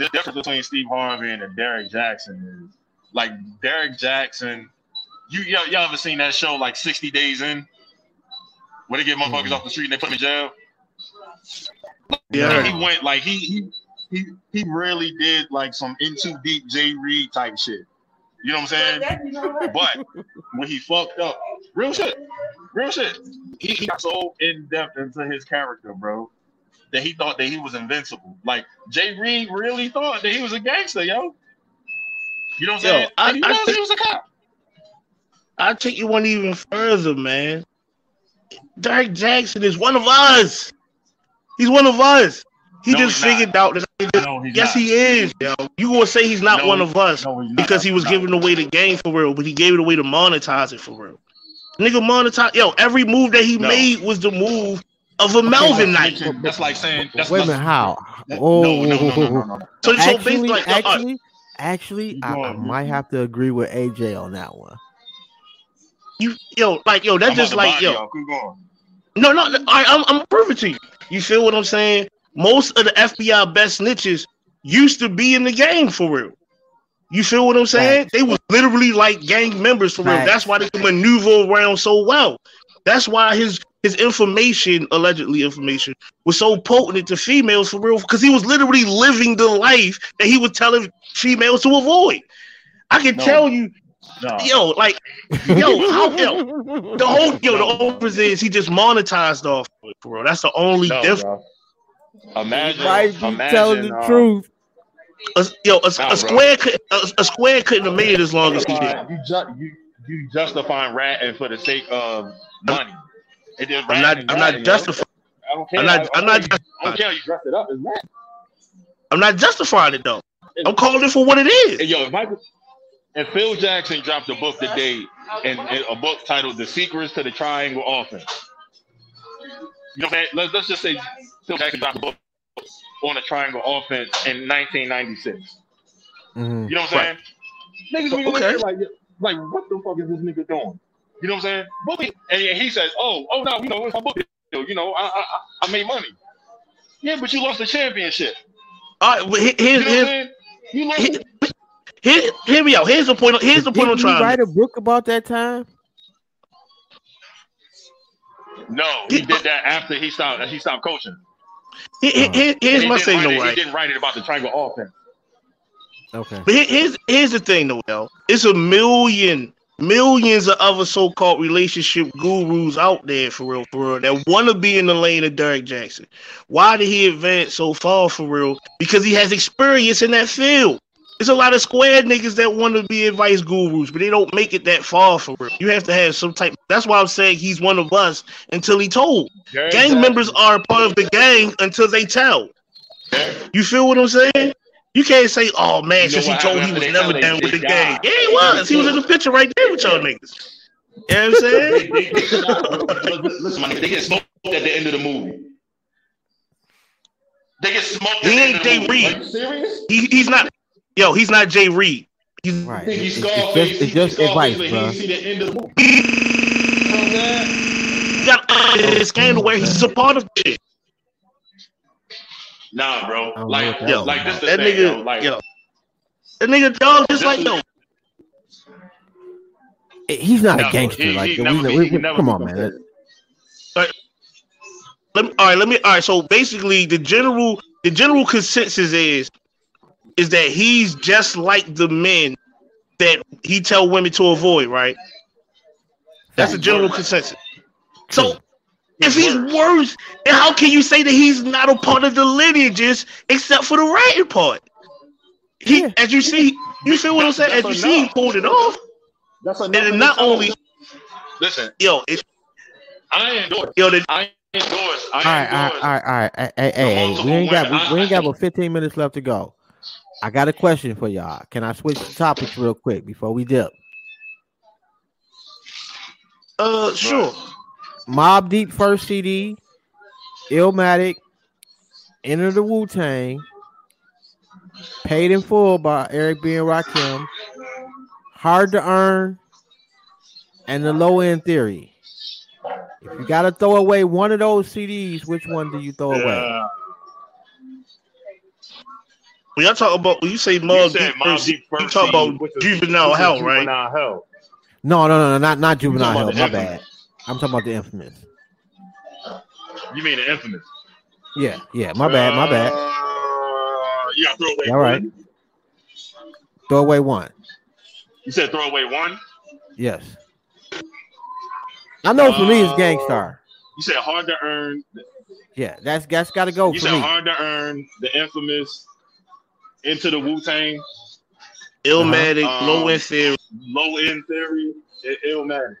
The difference between Steve Harvey and Derrick Jaxn is like Derrick Jaxn. You y'all, y'all ever seen that show like sixty days in, where they get motherfuckers mm-hmm. off the street and they put them in jail? Yeah, like, he went like he he he he really did like some into deep Jay Reed type shit. You know what I'm saying? But when he fucked up, real shit, real shit. He, he got so in depth into his character, bro, that he thought that he was invincible. Like Jay Reed really thought that he was a gangster, yo. You know what I'm yo, saying? I, he, I, was, I, he was a cop. I'll take you one even further, man. Derrick Jaxn is one of us. He's one of us. He no, just figured not. out that he just, no, yes, not. he is. Yo. You gonna say he's not no, one of us no, because he was no. giving away the game for real, but he gave it away to monetize it for real. Nigga, monetize. Yo, every move that he no. made was the move of a Melvin Knight. Okay, that's like saying. That's Wait a minute, how? Oh, no, no, no, no, no, no. So, actually, so basically, like, actually, uh, actually, I, I might have to agree with A J on that one. You, yo, like, yo, that's I'm just like, body, yo. yo no, no, I, I'm, I'm perfect to you. You feel what I'm saying? Most of the F B I best snitches used to be in the game for real. You feel what I'm saying? Right. They were literally like gang members for real. Right. That's why they can maneuver around so well. That's why his his information, allegedly information, was so potent to females for real, because he was literally living the life that he was telling females to avoid. I can no. tell you, no. yo, like, yo, how, yo, the whole, yo, the whole thing is he just monetized off of it, for real. That's the only no, difference. Bro. Imagine, imagine telling the uh, truth. A, yo, a, nah, a square, could, a, a square couldn't have made it as long as he did. You, ju- you, you justifying ratting for the sake of money. It just I'm not, I'm ratting, not justifying. I don't care. I'm not, I'm not justifying. I don't care how you dress it up. It's ratting. I'm not justifying it though. I'm calling it for what it is. And yo, if Michael and Phil Jackson dropped a book today, and, and a book titled "The Secrets to the Triangle Offense." You know, man, let's, let's just say Phil Jackson dropped a book on a triangle offense in nineteen ninety-six. Mm-hmm. You know what I'm right. saying? Niggas, we okay. like, like, what the fuck is this nigga doing? You know what I'm saying? But we, and he says, "Oh, oh no, you know, it's my book. You know, I, I, I made money." Yeah, but you lost the championship. All right, well, here's, you know what here's, I'm you lost here, here, hear me out. Here's the point. Here's the point. Did you write a book about that time? No, he did that after he stopped. He stopped coaching. He, he, here's my thing, Noel. He didn't write it about the triangle offense. Okay. But here's here's the thing, Noel. It's a million, millions of other so-called relationship gurus out there for real, for real, that want to be in the lane of Derrick Jaxn. Why did he advance so far for real? Because he has experience in that field. There's a lot of square niggas that want to be advice gurus, but they don't make it that far for real. You have to have some type. That's why I'm saying he's one of us until he told. Gang, gang members are a part of the gang until they tell. You feel what I'm saying? You can't say, "Oh man, you since he told, he was never down with the gang." Yeah, he was. He was in the picture right there with y'all niggas. You know what I'm saying? Listen, my nigga, they get smoked at the end of the movie. They get smoked. He ain't Jay Reed. Are you serious? He, he's not. Yo, he's not Jay Reed. He's right. He's it's, it's just, it's just advice, bro. He got a scandal where he's a part of shit. Nah, bro. Like, yo, like this that thing, nigga, yo, like, yo, that nigga dog just like yo. He's not no, a gangster. He, like, he never, we, he we, never, come on, man. All right. Let me, all right, let me. All right. So basically, the general, the general consensus is. Is that he's just like the men that he tell women to avoid, right? That's a general consensus. So if he's worse, then how can you say that he's not a part of the lineages except for the ratting part? He, yeah. As you see, you feel what I'm saying? As you see, he pulled it off. That's and it not only. Listen, yo, it's. I endorse. Yo, the, I endorse. I all right, all right, all right, all right. Hey, hey, hey. we ain't got, we, we ain't got but fifteen minutes left to go. I got a question for y'all. Can I switch topics real quick before we dip? Uh, sure. Mobb Deep first C D, Illmatic, Enter the Wu-Tang, Paid in Full by Eric B and Rakim, Hard to Earn, and The Low End Theory. If you got to throw away one of those C Ds, which one do you throw yeah. away? When y'all talk about when you say Mobb Deep, first, Deep first, you talk about juvenile hell, juvenile right? Hell. No, no, no, no, not not juvenile hell. My bad. I'm talking about The Infamous. You mean The Infamous? Yeah, yeah. My bad, my bad. Uh, yeah, throw away. All right. One. Throw away one. You said throw away one. Yes. I know uh, for me it's Gangstar. You said Hard to Earn. Yeah, that's that's got to go. You for said me. Hard to Earn, The Infamous. Into the Wu-Tang, Illmatic, uh-huh. um, Low End Theory, Low End Theory, and Illmatic.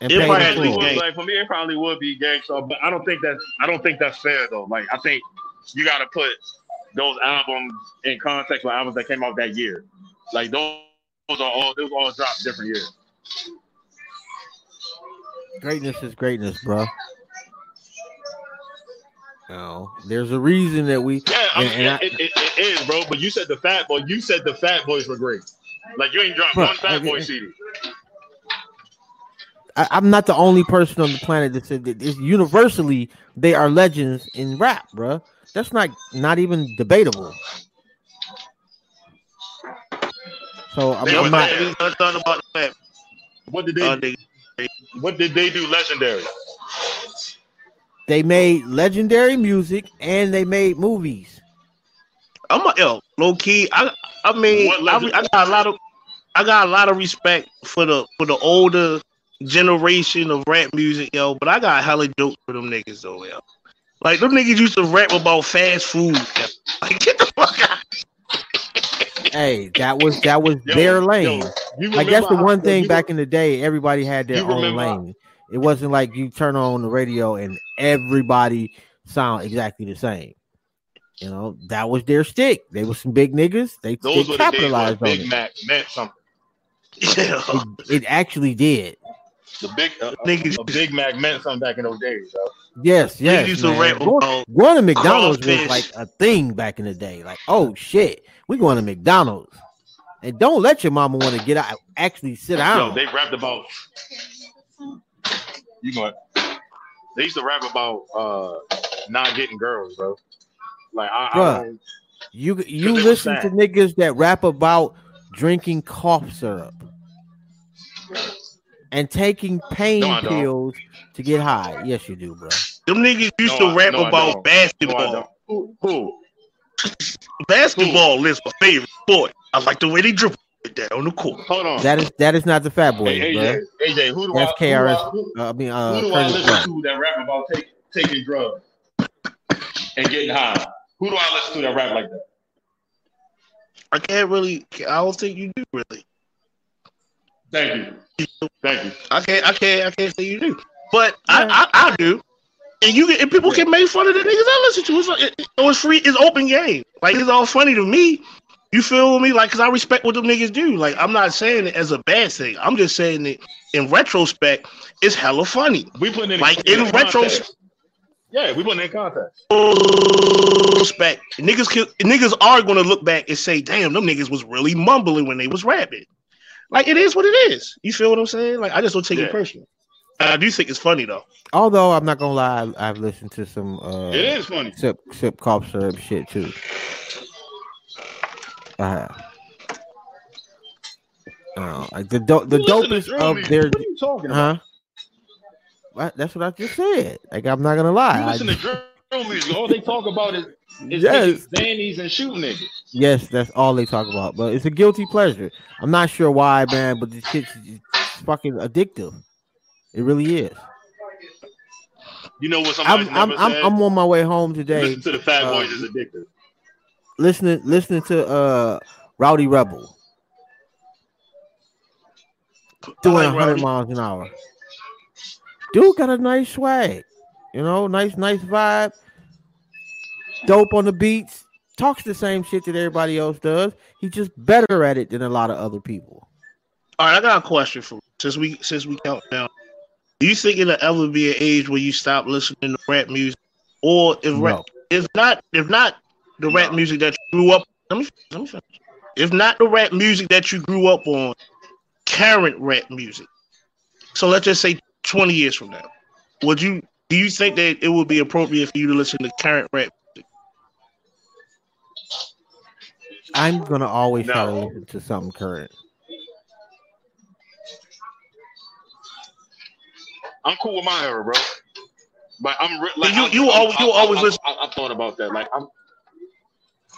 And it probably, like, for me, it probably would be Gangstar, but I don't think that's I don't think that's fair though. Like I think you got to put those albums in context with albums that came out that year. Like those, those are all those all dropped different years. Greatness is greatness, bro. No, there's a reason that we. Yeah, I mean, and, and I, it, it, it is, bro. But you said the Fat Boy. You said the Fat Boys were great. Like you ain't dropped bro, one Fat I, Boy C D. I, I'm not the only person on the planet that said that. It's universally, they are legends in rap, bro. That's not not even debatable. So I'm, I'm not. Talking about the Fat. What did they? Uh, they What did they do legendary? They made legendary music and they made movies. I'm a yo, low key. I I mean I, I got a lot of I got a lot of respect for the for the older generation of rap music, yo, but I got hella jokes for them niggas though, yo. Like them niggas used to rap about fast food. Yo. Like get the fuck out. Hey, that was that was yo, their lane. Yo, like that's the one thing back in the day, everybody had their own lane. How? It wasn't like you turn on the radio and everybody sound exactly the same. You know, that was their stick. They were some big niggas. They, they capitalized the on Big Mac it. Meant something. Yeah. It, it actually did. The big uh, niggas, a, a Big Mac meant something back in those days. Though. Yes, yes. Going, going to McDonald's Crawfish. Was like a thing back in the day. Like, oh shit, we going to McDonald's, and don't let your mama want to get out. Actually, sit down. Yo, they rapped about. You going? They used to rap about uh, not getting girls, bro. Like, I, Bruh, I don't, you you listen to niggas that rap about drinking cough syrup. And taking pain no, pills to get high. Yes, you do, bro. Them niggas used no, to rap I, no, about basketball. No, Who? Basketball Ooh. Is my favorite sport. I like the way they dribble with that on the court. Hold on. That is that is not the Fat Boys, hey, A J, bro. A J, who do That's I, K R S. Who do I, who, uh, I mean, uh, who do I listen to that rap about take, taking drugs and getting high? Who do I listen to that rap like that? I can't really. I don't think you do really. Thank you, thank you. I can't, I can't, I can't say you do, but yeah. I, I, I do, and you and people can make fun of the niggas I listen to. It's, like, it, it's free, it's open game. Like it's all funny to me. You feel me? Like, cause I respect what them niggas do. Like I'm not saying it as a bad thing. I'm just saying that in retrospect, it's hella funny. We put in like in, in retrospect. Yeah, we put in context. Respect niggas. Can, niggas are gonna look back and say, "Damn, them niggas was really mumbling when they was rapping." Like it is what it is. You feel what I'm saying? Like I just don't take yeah. it personal. I do think it's funny though. Although I'm not gonna lie, I've listened to some. Uh, it is funny. Sip, sip, cough syrup shit too. Uh, uh, like the do- the dopest of their. What are you talking about? Huh? What? That's what I just said. Like I'm not gonna lie. You listen I... to drill music. All they talk about is, is yes. Danny's and shooting niggas. Yes, that's all they talk about. But it's a guilty pleasure. I'm not sure why, man, but this shit's fucking addictive. It really is. You know what? I'm I'm, I'm I'm on my way home today. Listen to the Fat uh, Boys is addictive. Listening, listening to uh, Rowdy Rebel doing like one hundred Rowdy. Miles an hour. Dude got a nice swag, you know, nice, nice vibe. Dope on the beats, talks the same shit that everybody else does. He's just better at it than a lot of other people. All right, I got a question for you. Since we since we count down, do you think it'll ever be an age where you stop listening to rap music, or if no. rap, if not if not the no. rap music that you grew up? Let me, let me finish. If not the rap music that you grew up on, current rap music. So let's just say twenty years from now, would you do you think that it would be appropriate for you to listen to current rap? I'm gonna always no. try to listen to something current. I'm cool with my era, bro. But I'm re- like you. You I'm, always, you always I, listen. I, I, I thought about that. Like I'm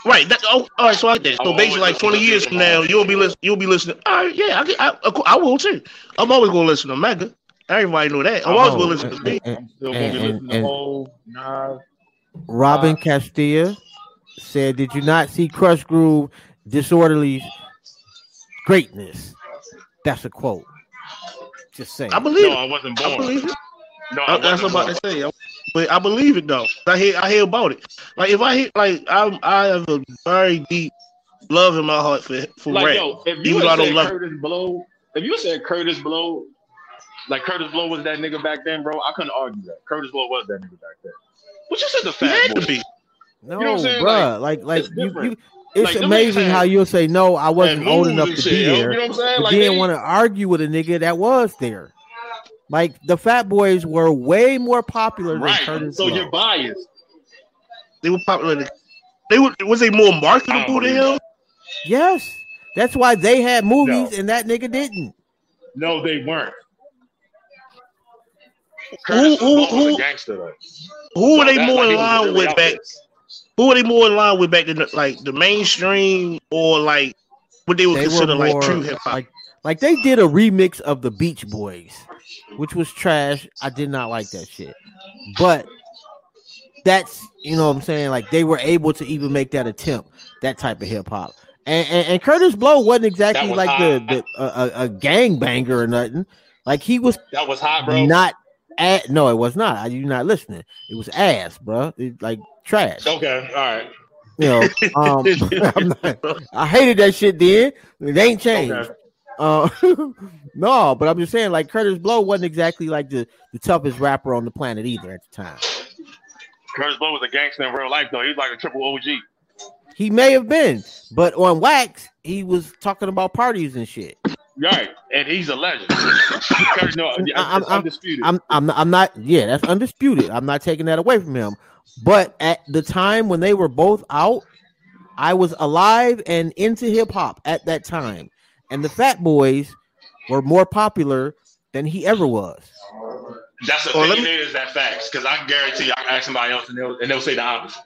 right. That, oh, all right. So like that. So I'm basically, like twenty years from now, you'll be listening. You'll be listening. All right. Yeah. I, I, I will too. I'm always gonna listen to Mega. Everybody know that. I'm always oh, gonna listen and, to me. I'm still gonna be listening to whole nine. Robin Castillo. Said, did you not see Crush Groove Disorderly's greatness? That's a quote. Just saying. I believe. No, I wasn't born. I believe it. No, I I, that's what I'm about to say. but I believe it though. I hear I hear about it. Like if I hear, like I I have a very deep love in my heart for for like, rap. Yo, if you had said Curtis it. Blow, if you said Curtis Blow, like Curtis Blow was that nigga back then, bro. I couldn't argue that. Curtis Blow was that nigga back then. But you said the Fat Boys. No, you know bruh. Like, like, like you, you, it's like, amazing how you'll say, no, I wasn't old enough to shit, be there. You know what I'm saying? Like, didn't want to argue with a nigga that was there. Like, the Fat Boys were way more popular right. than Curtis So Blow. You're biased. They were popular. They were, was they more marketable than him? Yes. That's why they had movies no. and that nigga didn't. No, they weren't. Curtis who who, who, gangster, who so were they more like in line really with back? Who are they more in line with back then, like the mainstream or like what they would they consider more, like true hip hop? Like, like they did a remix of the Beach Boys, which was trash. I did not like that shit. But that's, you know what I'm saying? Like they were able to even make that attempt, that type of hip hop. And, and and Curtis Blow wasn't exactly was like high. the, the a, a gang banger or nothing. Like he was that was hot, bro. Not At, no, it was not. I you not listening. It was ass, bro. It, like trash. Okay, all right. You know, um, I'm not, I hated that shit. Then it ain't changed. Okay. Uh, no, but I'm just saying, like Curtis Blow wasn't exactly like the, the toughest rapper on the planet either at the time. Curtis Blow was a gangster in real life, though. He was like a triple O G. He may have been, but on wax, he was talking about parties and shit. Right, and he's a legend. No, I'm, undisputed. I'm, I'm, I'm not. Yeah, that's undisputed. I'm not taking that away from him. But at the time when they were both out, I was alive and into hip hop at that time, and the Fat Boys were more popular than he ever was. That's the thing. Is that facts? Because I guarantee you, I can ask somebody else, and they'll and they'll say the opposite.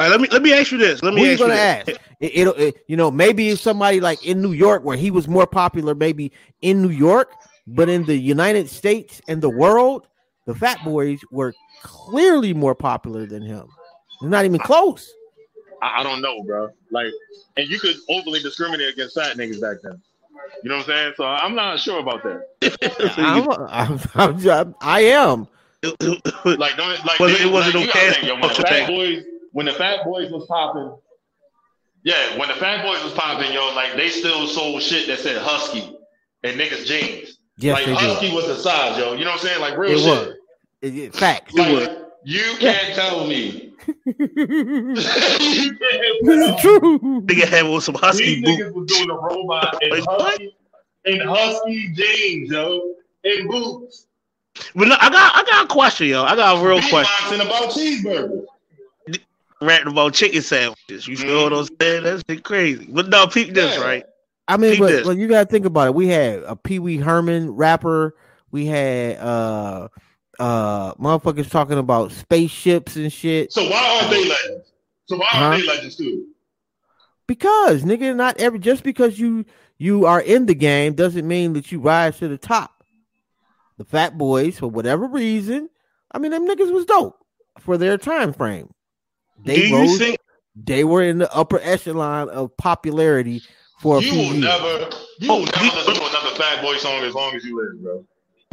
All right, let me let me ask you this. Let me Who ask you, you ask? This. It, it'll, it, you know, maybe if somebody like in New York, where he was more popular, maybe in New York, but in the United States and the world, the Fat Boys were clearly more popular than him. It's not even close. I, I don't know, bro. Like, and you could openly discriminate against fat niggas back then. You know what I'm saying? So I'm not sure about that. I'm, I'm, I'm, I'm, I am. Like, don't like well, they, it wasn't like, okay. Yo, Fat Boys. When the Fat Boys was popping, yeah, when the Fat Boys was popping, yo, like they still sold shit that said Husky and niggas jeans. Yes, like Husky did. Was the size, yo. You know what I'm saying? Like real it shit. Was. It, it, facts. Like, it you can't tell me. It's true. Nigga had on some Husky boots. These niggas was doing the robot in Husky, in Husky jeans, yo, and boots. But no, I got, I got a question, yo. I got a real question about cheeseburgers. Ratting about chicken sandwiches, you feel mm. what I'm saying? That's been crazy, but no, peep this, yeah. right? I mean, peep but well, you gotta think about it. We had a Pee Wee Herman rapper, we had uh, uh, motherfuckers talking about spaceships and shit. So, why aren't they legends? So, why aren't huh? they legends too? Because, nigga, not every just because you you are in the game doesn't mean that you rise to the top. The Fat Boys, for whatever reason, I mean, them niggas was dope for their time frame. They rose, think, they were in the upper echelon of popularity for a few years. You will never, you will never listen to another Fat Boy song as long as you live, bro.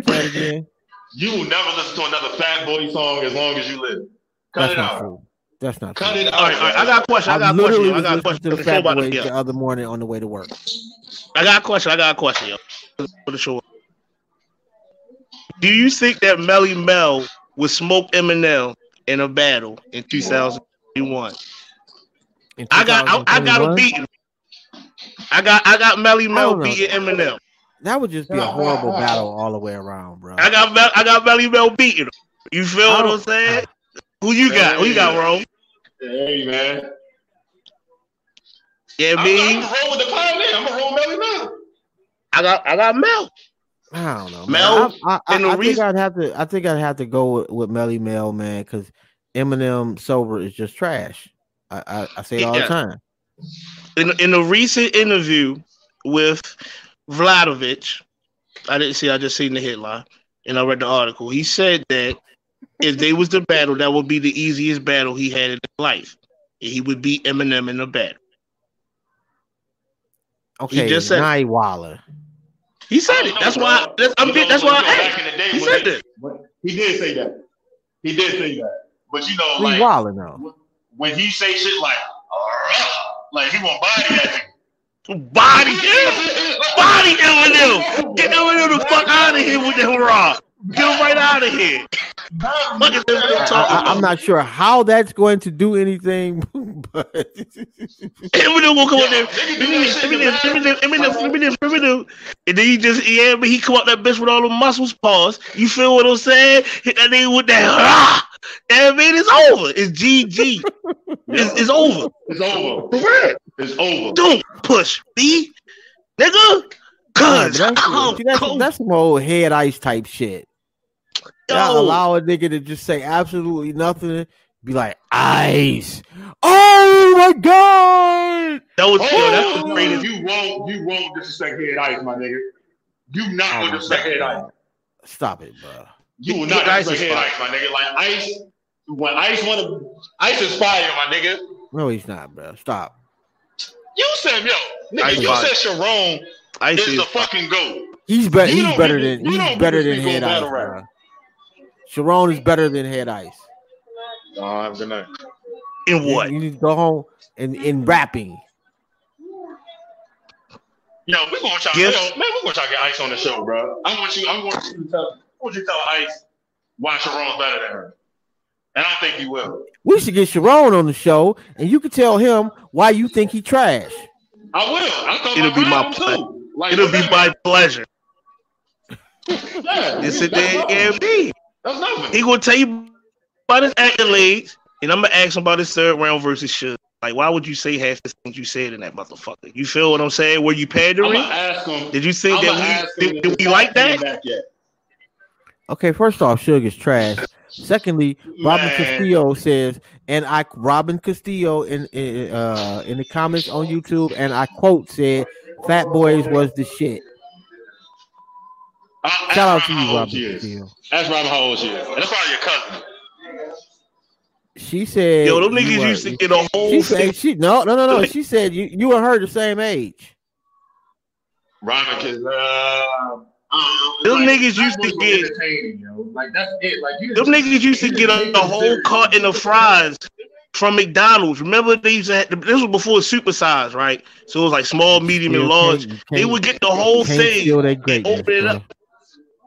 That again? You will never listen to another Fat Boy song as long as you live. Cut That's it out. True. That's not Cut true. Cut it out. All right, all right. I got a question. I got a question. I got a question. To the Fat Boys the other morning on the way to work. I got a question. I got a question, yo. For the show. Do you think that Melly Mel would smoke Eminem in a battle in two thousand? You want? I got I, I got him beaten. I got I got Melly Mel beating Eminem. That would just be a horrible battle all the way around, bro. I got Mel, I got Melly Mel beating him. You feel what I'm saying? Who you got? Who you got, Rome? Hey man. Yeah, me. I'm gonna roll with the pioneer. I'm gonna roll Melly Mel. I got I got Mel. I don't know, Mel. I, I, I, I think I'd have to. I think I'd have to go with, with Melly Mel, man, because Eminem sober is just trash. I, I, I say it all yeah. the time. In in a recent interview with Vladovich, I didn't see. I just seen the headline and I read the article. He said that if they was the battle, that would be the easiest battle he had in his life. He would beat Eminem in a battle. Okay, he just said Nye Waller. He said it. That's why. That's, I'm, that's why. I, he said it. He did say that. He did think that. But you know, like, now. When he say shit like, like he want body that nigga. Body Eminem. Body Eminem. Get Eminem the fuck out of here with that hurrah. Get him right out of here. I, I, I'm not sure how that's going to do anything, but Eminem will come up there. Eminem, Eminem, Eminem, Eminem, Eminem, and then he just yeah, but he come up that bitch with all the muscles paused. You feel what I'm saying? Hit that nigga with that. And I mean, it's over. It's G G. It's, it's over. It's over. It's over. Don't push me, nigga. Cause oh, that's, oh, see, that's, that's some old head ice type shit. Y'all allow a nigga to just say absolutely nothing, be like ice. Oh my god! That was oh, yo, that's the greatest. You won't, you won't disrespect head ice, my nigga. You not gonna disrespect head ice. Stop it, bro. You will not disrespect head ice, my nigga. Like ice, when ice want to, ice is fire, my nigga. No, he's not, bro. Stop. You said yo, nigga. You said Sharon is the fucking goat. He's better. He's better than. He's better than head ice, bro. Sharon is better than head ice. Oh, I'm gonna. In what? You need to go home and in rapping. Yo, we're gonna try. Yes. Yo, man, we're gonna try to get Ice on the show, bro. I want you. I want you to tell. I want you to tell Ice why Sharon's better than her. And I don't think he will. We should get Sharon on the show, and you can tell him why you think he trash. I will. I It'll be my pleasure. Like, It'll be that? my pleasure. Yeah, it's a damn game. That's nothing. He gonna tell you about his accolades, and I'm gonna ask him about his third round versus Suge. Like, why would you say half the things you said in that motherfucker? You feel what I'm saying? Were you pandering? Ask him, did you think I'm that we did, did we like that? Okay, first off, Suge is trash. Secondly, Robin Man. Castillo says, and I Robin Castillo in in, uh, in the comments on YouTube, and I quote said, "Fat Boys was the shit." I, Shout out to you, Robin. That's Robin how old she is. And that's probably your cousin. She said, "Yo, them niggas are, used to get a whole." She said, "She no, no, no, no." She said, "You, you and her the same age." Robin, because uh, um, them like, niggas used to get. Yo. Like that's it. Like you them niggas used to get a, a whole carton of fries from McDonald's. Remember they used to have, this was before supersize, right? So it was like small, medium, and large. They would get the whole thing and open it up.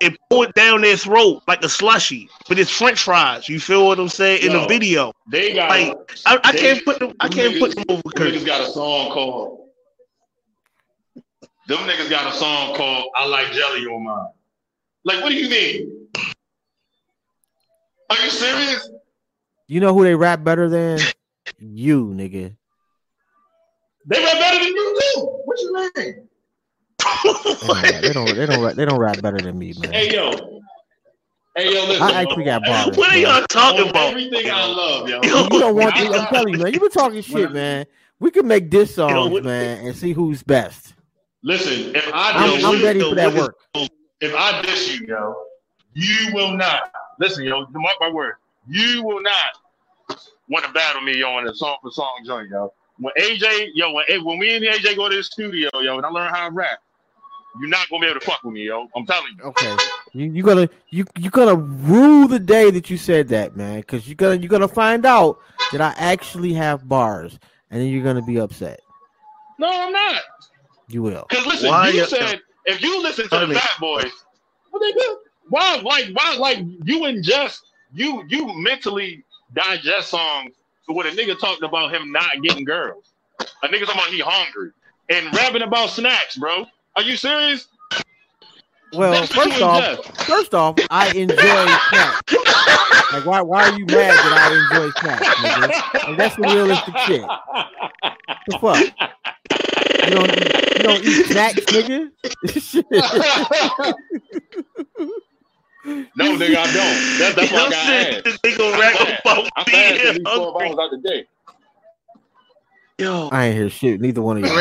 And pour it down their throat like a slushy, but it's French fries. You feel what I'm saying in Yo, the video? They got like I, I they, can't put them. I can't niggas, put them over. Curtis got a song called. Them niggas got a song called "I Like Jelly on Mine." Like, what do you mean? Are you serious? You know who they rap better than? You, nigga. They rap better than you too. What's your name? they, don't, they, don't, they don't. They don't rap better than me, man. Hey yo, hey yo, listen. I actually got bothered. What are y'all talking about? Everything I love, yo. yo you don't want. To, I'm telling you, man. You been talking shit, man. We could make diss songs, yo, man, and see who's best. Listen, if I diss, I'm, I'm ready yo, for that yo, work. If I diss you, yo, you will not listen, yo. Mark my word, you will not want to battle me, yo, on a song for song joint, yo. When A J, yo, when when we and A J go to the studio, yo, and I learn how to rap. You're not gonna be able to fuck with me, yo. I'm telling you. Okay, you you gonna you you gonna rue the day that you said that, man, because you're gonna you're gonna find out that I actually have bars, and then you're gonna be upset. No, I'm not. You will. Because listen, why you said if you listen to the Fat Boys, what they do? Why like why like you ingest you you mentally digest songs to what a nigga talking about him not getting girls, a nigga talking about he hungry and rapping about snacks, bro. Are you serious? Well, first off, first off, I enjoy snacks. Like, why, why are you mad that I enjoy snacks, nigga? And that's the realistic shit. What the fuck? You don't, you don't eat snacks, nigga? No, nigga, I don't. That's, that's why I got asked. I'm mad because these four bottles out the day. Yo, I ain't hear shit. Neither one of you.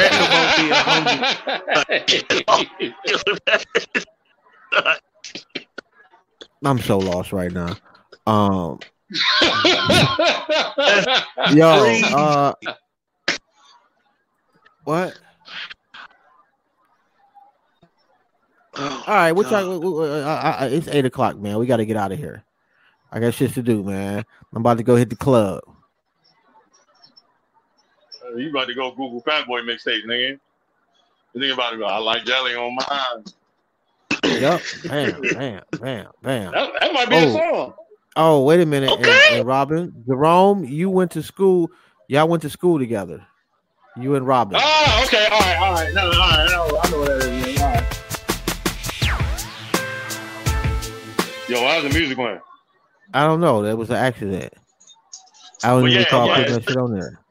I'm so lost right now. Um, yo, uh, what? All right, what y'all, I, I, it's eight o'clock, man. We got to get out of here. I got shit to do, man. I'm about to go hit the club. Uh, you about to go Google Fat Boy mixtape, nigga. You think about it, I like jelly on mine. Yep. Bam, bam, bam, bam. That, that might be oh. a song. Oh, wait a minute. Okay. And, and Robin, Jerome, you went to school. Y'all went to school together. You and Robin. Oh, okay. All right, all right. No, all right. No, I know what that is. All right. Yo, why was the music playing? I don't know. That was an accident. I don't well, even yeah, call yeah. putting that shit on there.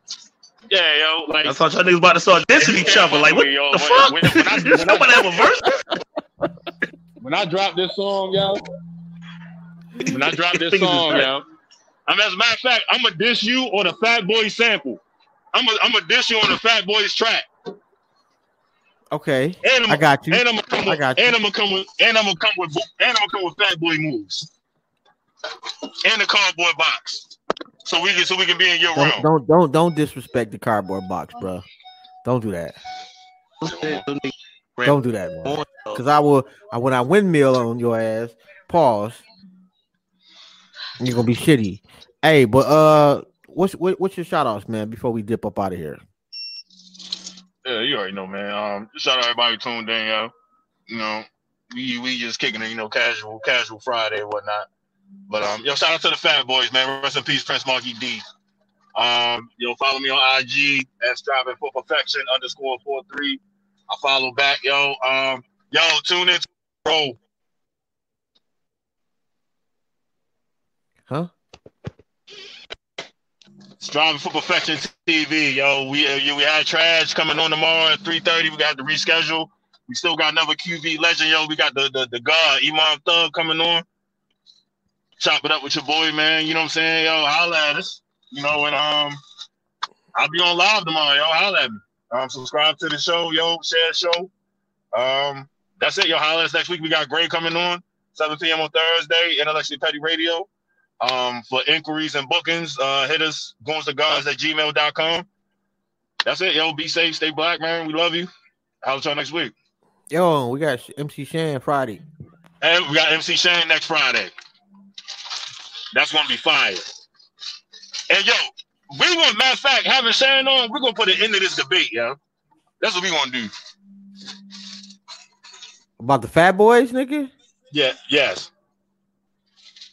Yeah, yo. Like, I thought y'all niggas about to start dissing each other. Like, what yo, the fuck? When, when I, when Nobody I, have a verse? When I dropped this song, yo. When I dropped this song, yo. I mean, as a matter of fact, I'm going to diss you on a Fat Boy sample. I'm going to diss you on a Fat Boy's track. Okay, and I'm, I got you. And I'm gonna come with, and I'm gonna come with, and I'm gonna come with, and I'm gonna come with Fat Boy moves, and the cardboard box, so we can, so we can be in your don't, room. Don't, don't, don't disrespect the cardboard box, bro. Don't do that. Don't do that, man. Because I will, I, when I windmill on your ass, pause. You're gonna be shitty. Hey, but uh, what's what, what's your shout outs, man? Before we dip up out of here. Yeah, you already know, man. Um, shout out everybody who tuned in, yo. You know, we we just kicking it, you know, casual, casual Friday and whatnot. But um, yo, shout out to the Fat Boys, man. Rest in peace, Prince Marky D. Um, yo, follow me on I G at striving for perfection underscore four three. I follow back, yo. Um, yo, tune in, to bro. Huh? Striving for Perfection T V, yo. We uh, we had Trash coming on tomorrow at three thirty. We got to reschedule. We still got another Q V legend, yo. We got the the, the God, Imam Thug, coming on. Chop it up with your boy, man. You know what I'm saying? Yo, holla at us. You know, and um, I'll be on live tomorrow, yo. Holla at me. Um, subscribe to the show, yo. Share the show. Um, that's it, yo. Holla at us next week. We got Gray coming on, seven p.m. on Thursday, Intellectually Petty Radio. Um, for inquiries and bookings, uh, hit us goingstoguards at gmail dot com. That's it, yo. Be safe, stay black, man. We love you. I'll see y'all next week. Yo, we got M C Shan Friday. And we got M C Shan next Friday. That's gonna be fire. And yo, we want, matter of fact, having Shan on, we're gonna put an end to this debate, yo. That's what we gonna do. About the Fat Boys, nigga? Yeah, yes.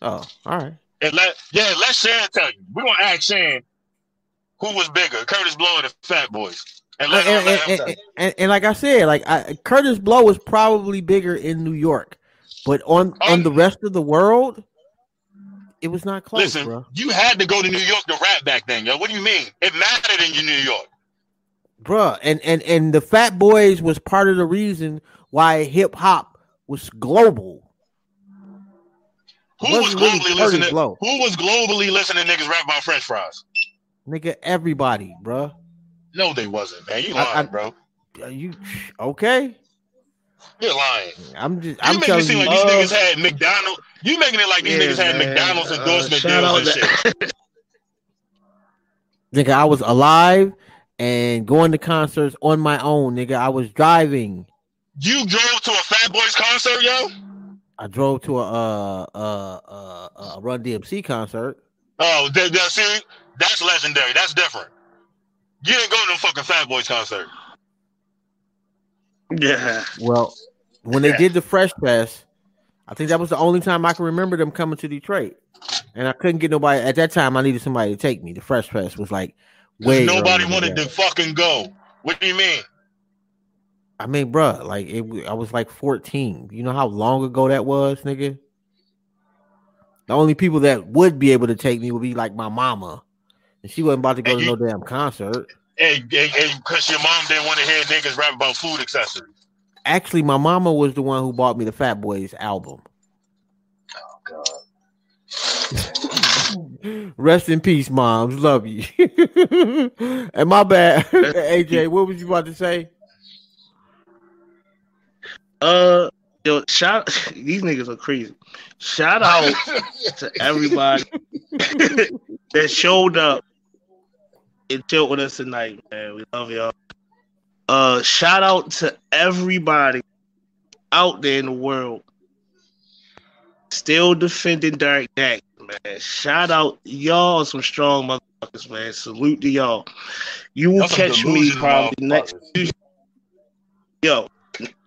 Oh, all right. And let yeah, let Sharon tell you. We're gonna ask Sharon who was bigger, Curtis Blow or the Fat Boys. And let and, her, and, and, and, and, and like I said, like I, Curtis Blow was probably bigger in New York, but on, oh, on the rest of the world, it was not close. Listen, bro. You had to go to New York to rap back then, yo. What do you mean? It mattered in New York, bruh. And and and the Fat Boys was part of the reason why hip hop was global. Who was globally listening? Blow. Who was globally listening to niggas rap about French fries? Nigga, everybody, bro. No, they wasn't, man. You lying, I, I, bro. You okay? You're lying. I'm just. You I'm making it seem you, like these uh, niggas had McDonald's. You making it like these yeah, niggas had man. McDonald's endorsement uh, deals and shit. Nigga, I was alive and going to concerts on my own. Nigga, I was driving. You drove to a Fat Boys concert, yo. I drove to a uh, uh, uh, uh, Run D M C concert. Oh, that, that, see, that's legendary. That's different. You didn't go to a fucking Fat Boys concert. Yeah. Well, when yeah. they did the Fresh Fest, I think that was the only time I can remember them coming to Detroit. And I couldn't get nobody. At that time, I needed somebody to take me. The Fresh Fest was like way nobody wanted to fucking go. What do you mean? I mean, bruh, like it, I was like fourteen. You know how long ago that was, nigga? The only people that would be able to take me would be like my mama. And she wasn't about to go and to you, no damn concert. Hey, hey, hey, because your mom didn't want to hear niggas rap about food accessories. Actually, my mama was the one who bought me the Fat Boys album. Oh, God. Rest in peace, moms. Love you. And my bad. A J, what was you about to say? Uh, yo, shout these niggas are crazy. Shout out to everybody that showed up and chilled with us tonight, man. We love y'all. Uh, shout out to everybody out there in the world still defending Derrick Jaxn, man. man. Shout out y'all, some strong motherfuckers, man. Salute to y'all. You will That's catch me probably next Tuesday. Yo,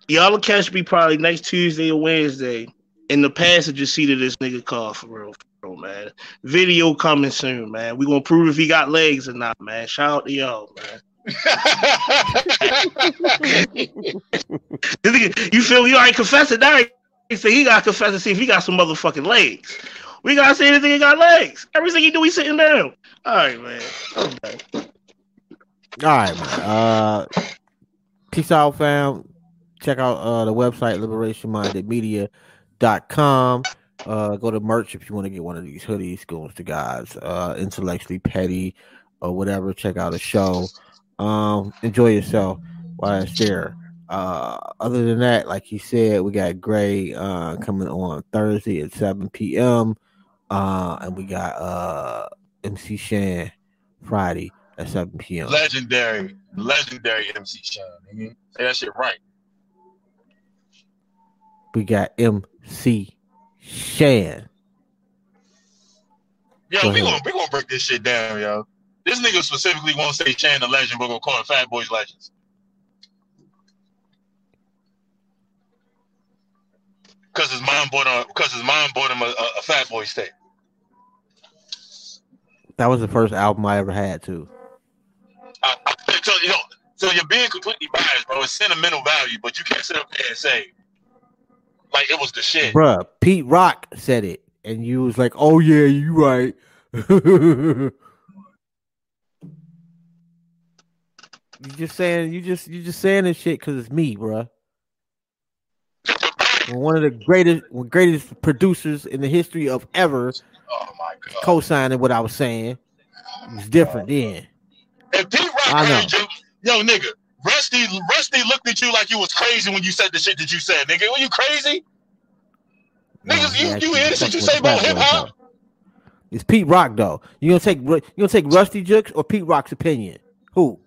y'all will catch me probably next Tuesday or Wednesday in the passenger seat of this nigga car, for real, for real, man. Video coming soon, man. We gonna prove if he got legs or not, man. Shout out to y'all, man. You feel me? You already confessed it now. He said he got to confess and see if he got some motherfucking legs. We got to see anything he got legs. Everything he do, he's sitting down. All right, man. Okay. All right, man. Uh, peace out, fam. Check out uh, the website, liberation minded media dot com. Uh, go to merch if you want to get one of these hoodies, goons to guys, uh, intellectually petty or whatever. Check out the show. Um, enjoy yourself while it's there. Uh, other than that, like you said, we got Gray uh, coming on Thursday at seven p.m. Uh, and we got uh, M C Shan Friday at seven p.m. Legendary, legendary M C Shan. Nigga. Say that shit right. We got M C Shan. Yo, Go we gonna, we gonna break this shit down, yo. This nigga specifically won't say Shan the legend, but we're gonna call him Fat Boys Legends. Because his mom bought him. Because his mom bought him a, a Fat Boy tape. That was the first album I ever had, too. I, I, so, you know, so you're being completely biased, bro. It's sentimental value, but you can't sit up there and say like it was the shit, bro. Pete Rock said it, and you was like, "Oh yeah, you right." you just saying you just you just saying this shit because it's me, bro. One of the greatest, greatest producers in the history of ever, oh my God, co-signing what I was saying. It was different then. If Pete Rock heard you, yo, nigga, Rusty, Rusty looked at you like you was crazy when you said the shit that you said, nigga. Were you crazy? No, Niggas, you, you hear the shit you say about hip hop? It's Pete Rock though. You gonna take you gonna take Rusty Jux or Pete Rock's opinion? Who?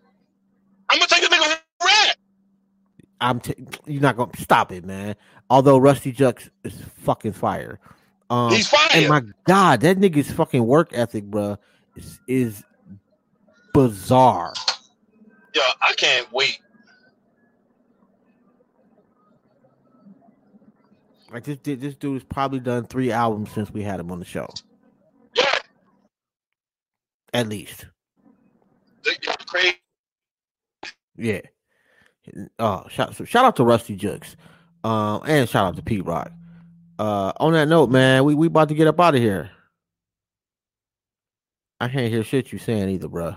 I'm gonna take a nigga rap. I'm t- you're not gonna stop it, man. Although Rusty Jux is fucking fire. Um, He's fire. And my God, that nigga's fucking work ethic, bro, is, is bizarre. Yeah, I can't wait. Like this, this dude's probably done three albums since we had him on the show. Yeah. At least. Crazy. Yeah. Oh, shout, so shout out to Rusty Jux. Um, and shout out to Pete Rock. Uh, on that note, man, we, we about to get up out of here. I can't hear shit you saying either, bro.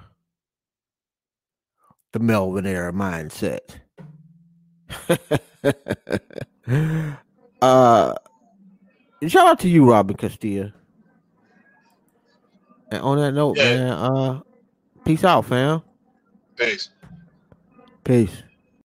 The Melvin era mindset. uh, shout out to you, Robin Castillo. And on that note, yeah. man, uh, peace out, fam. Peace. Peace.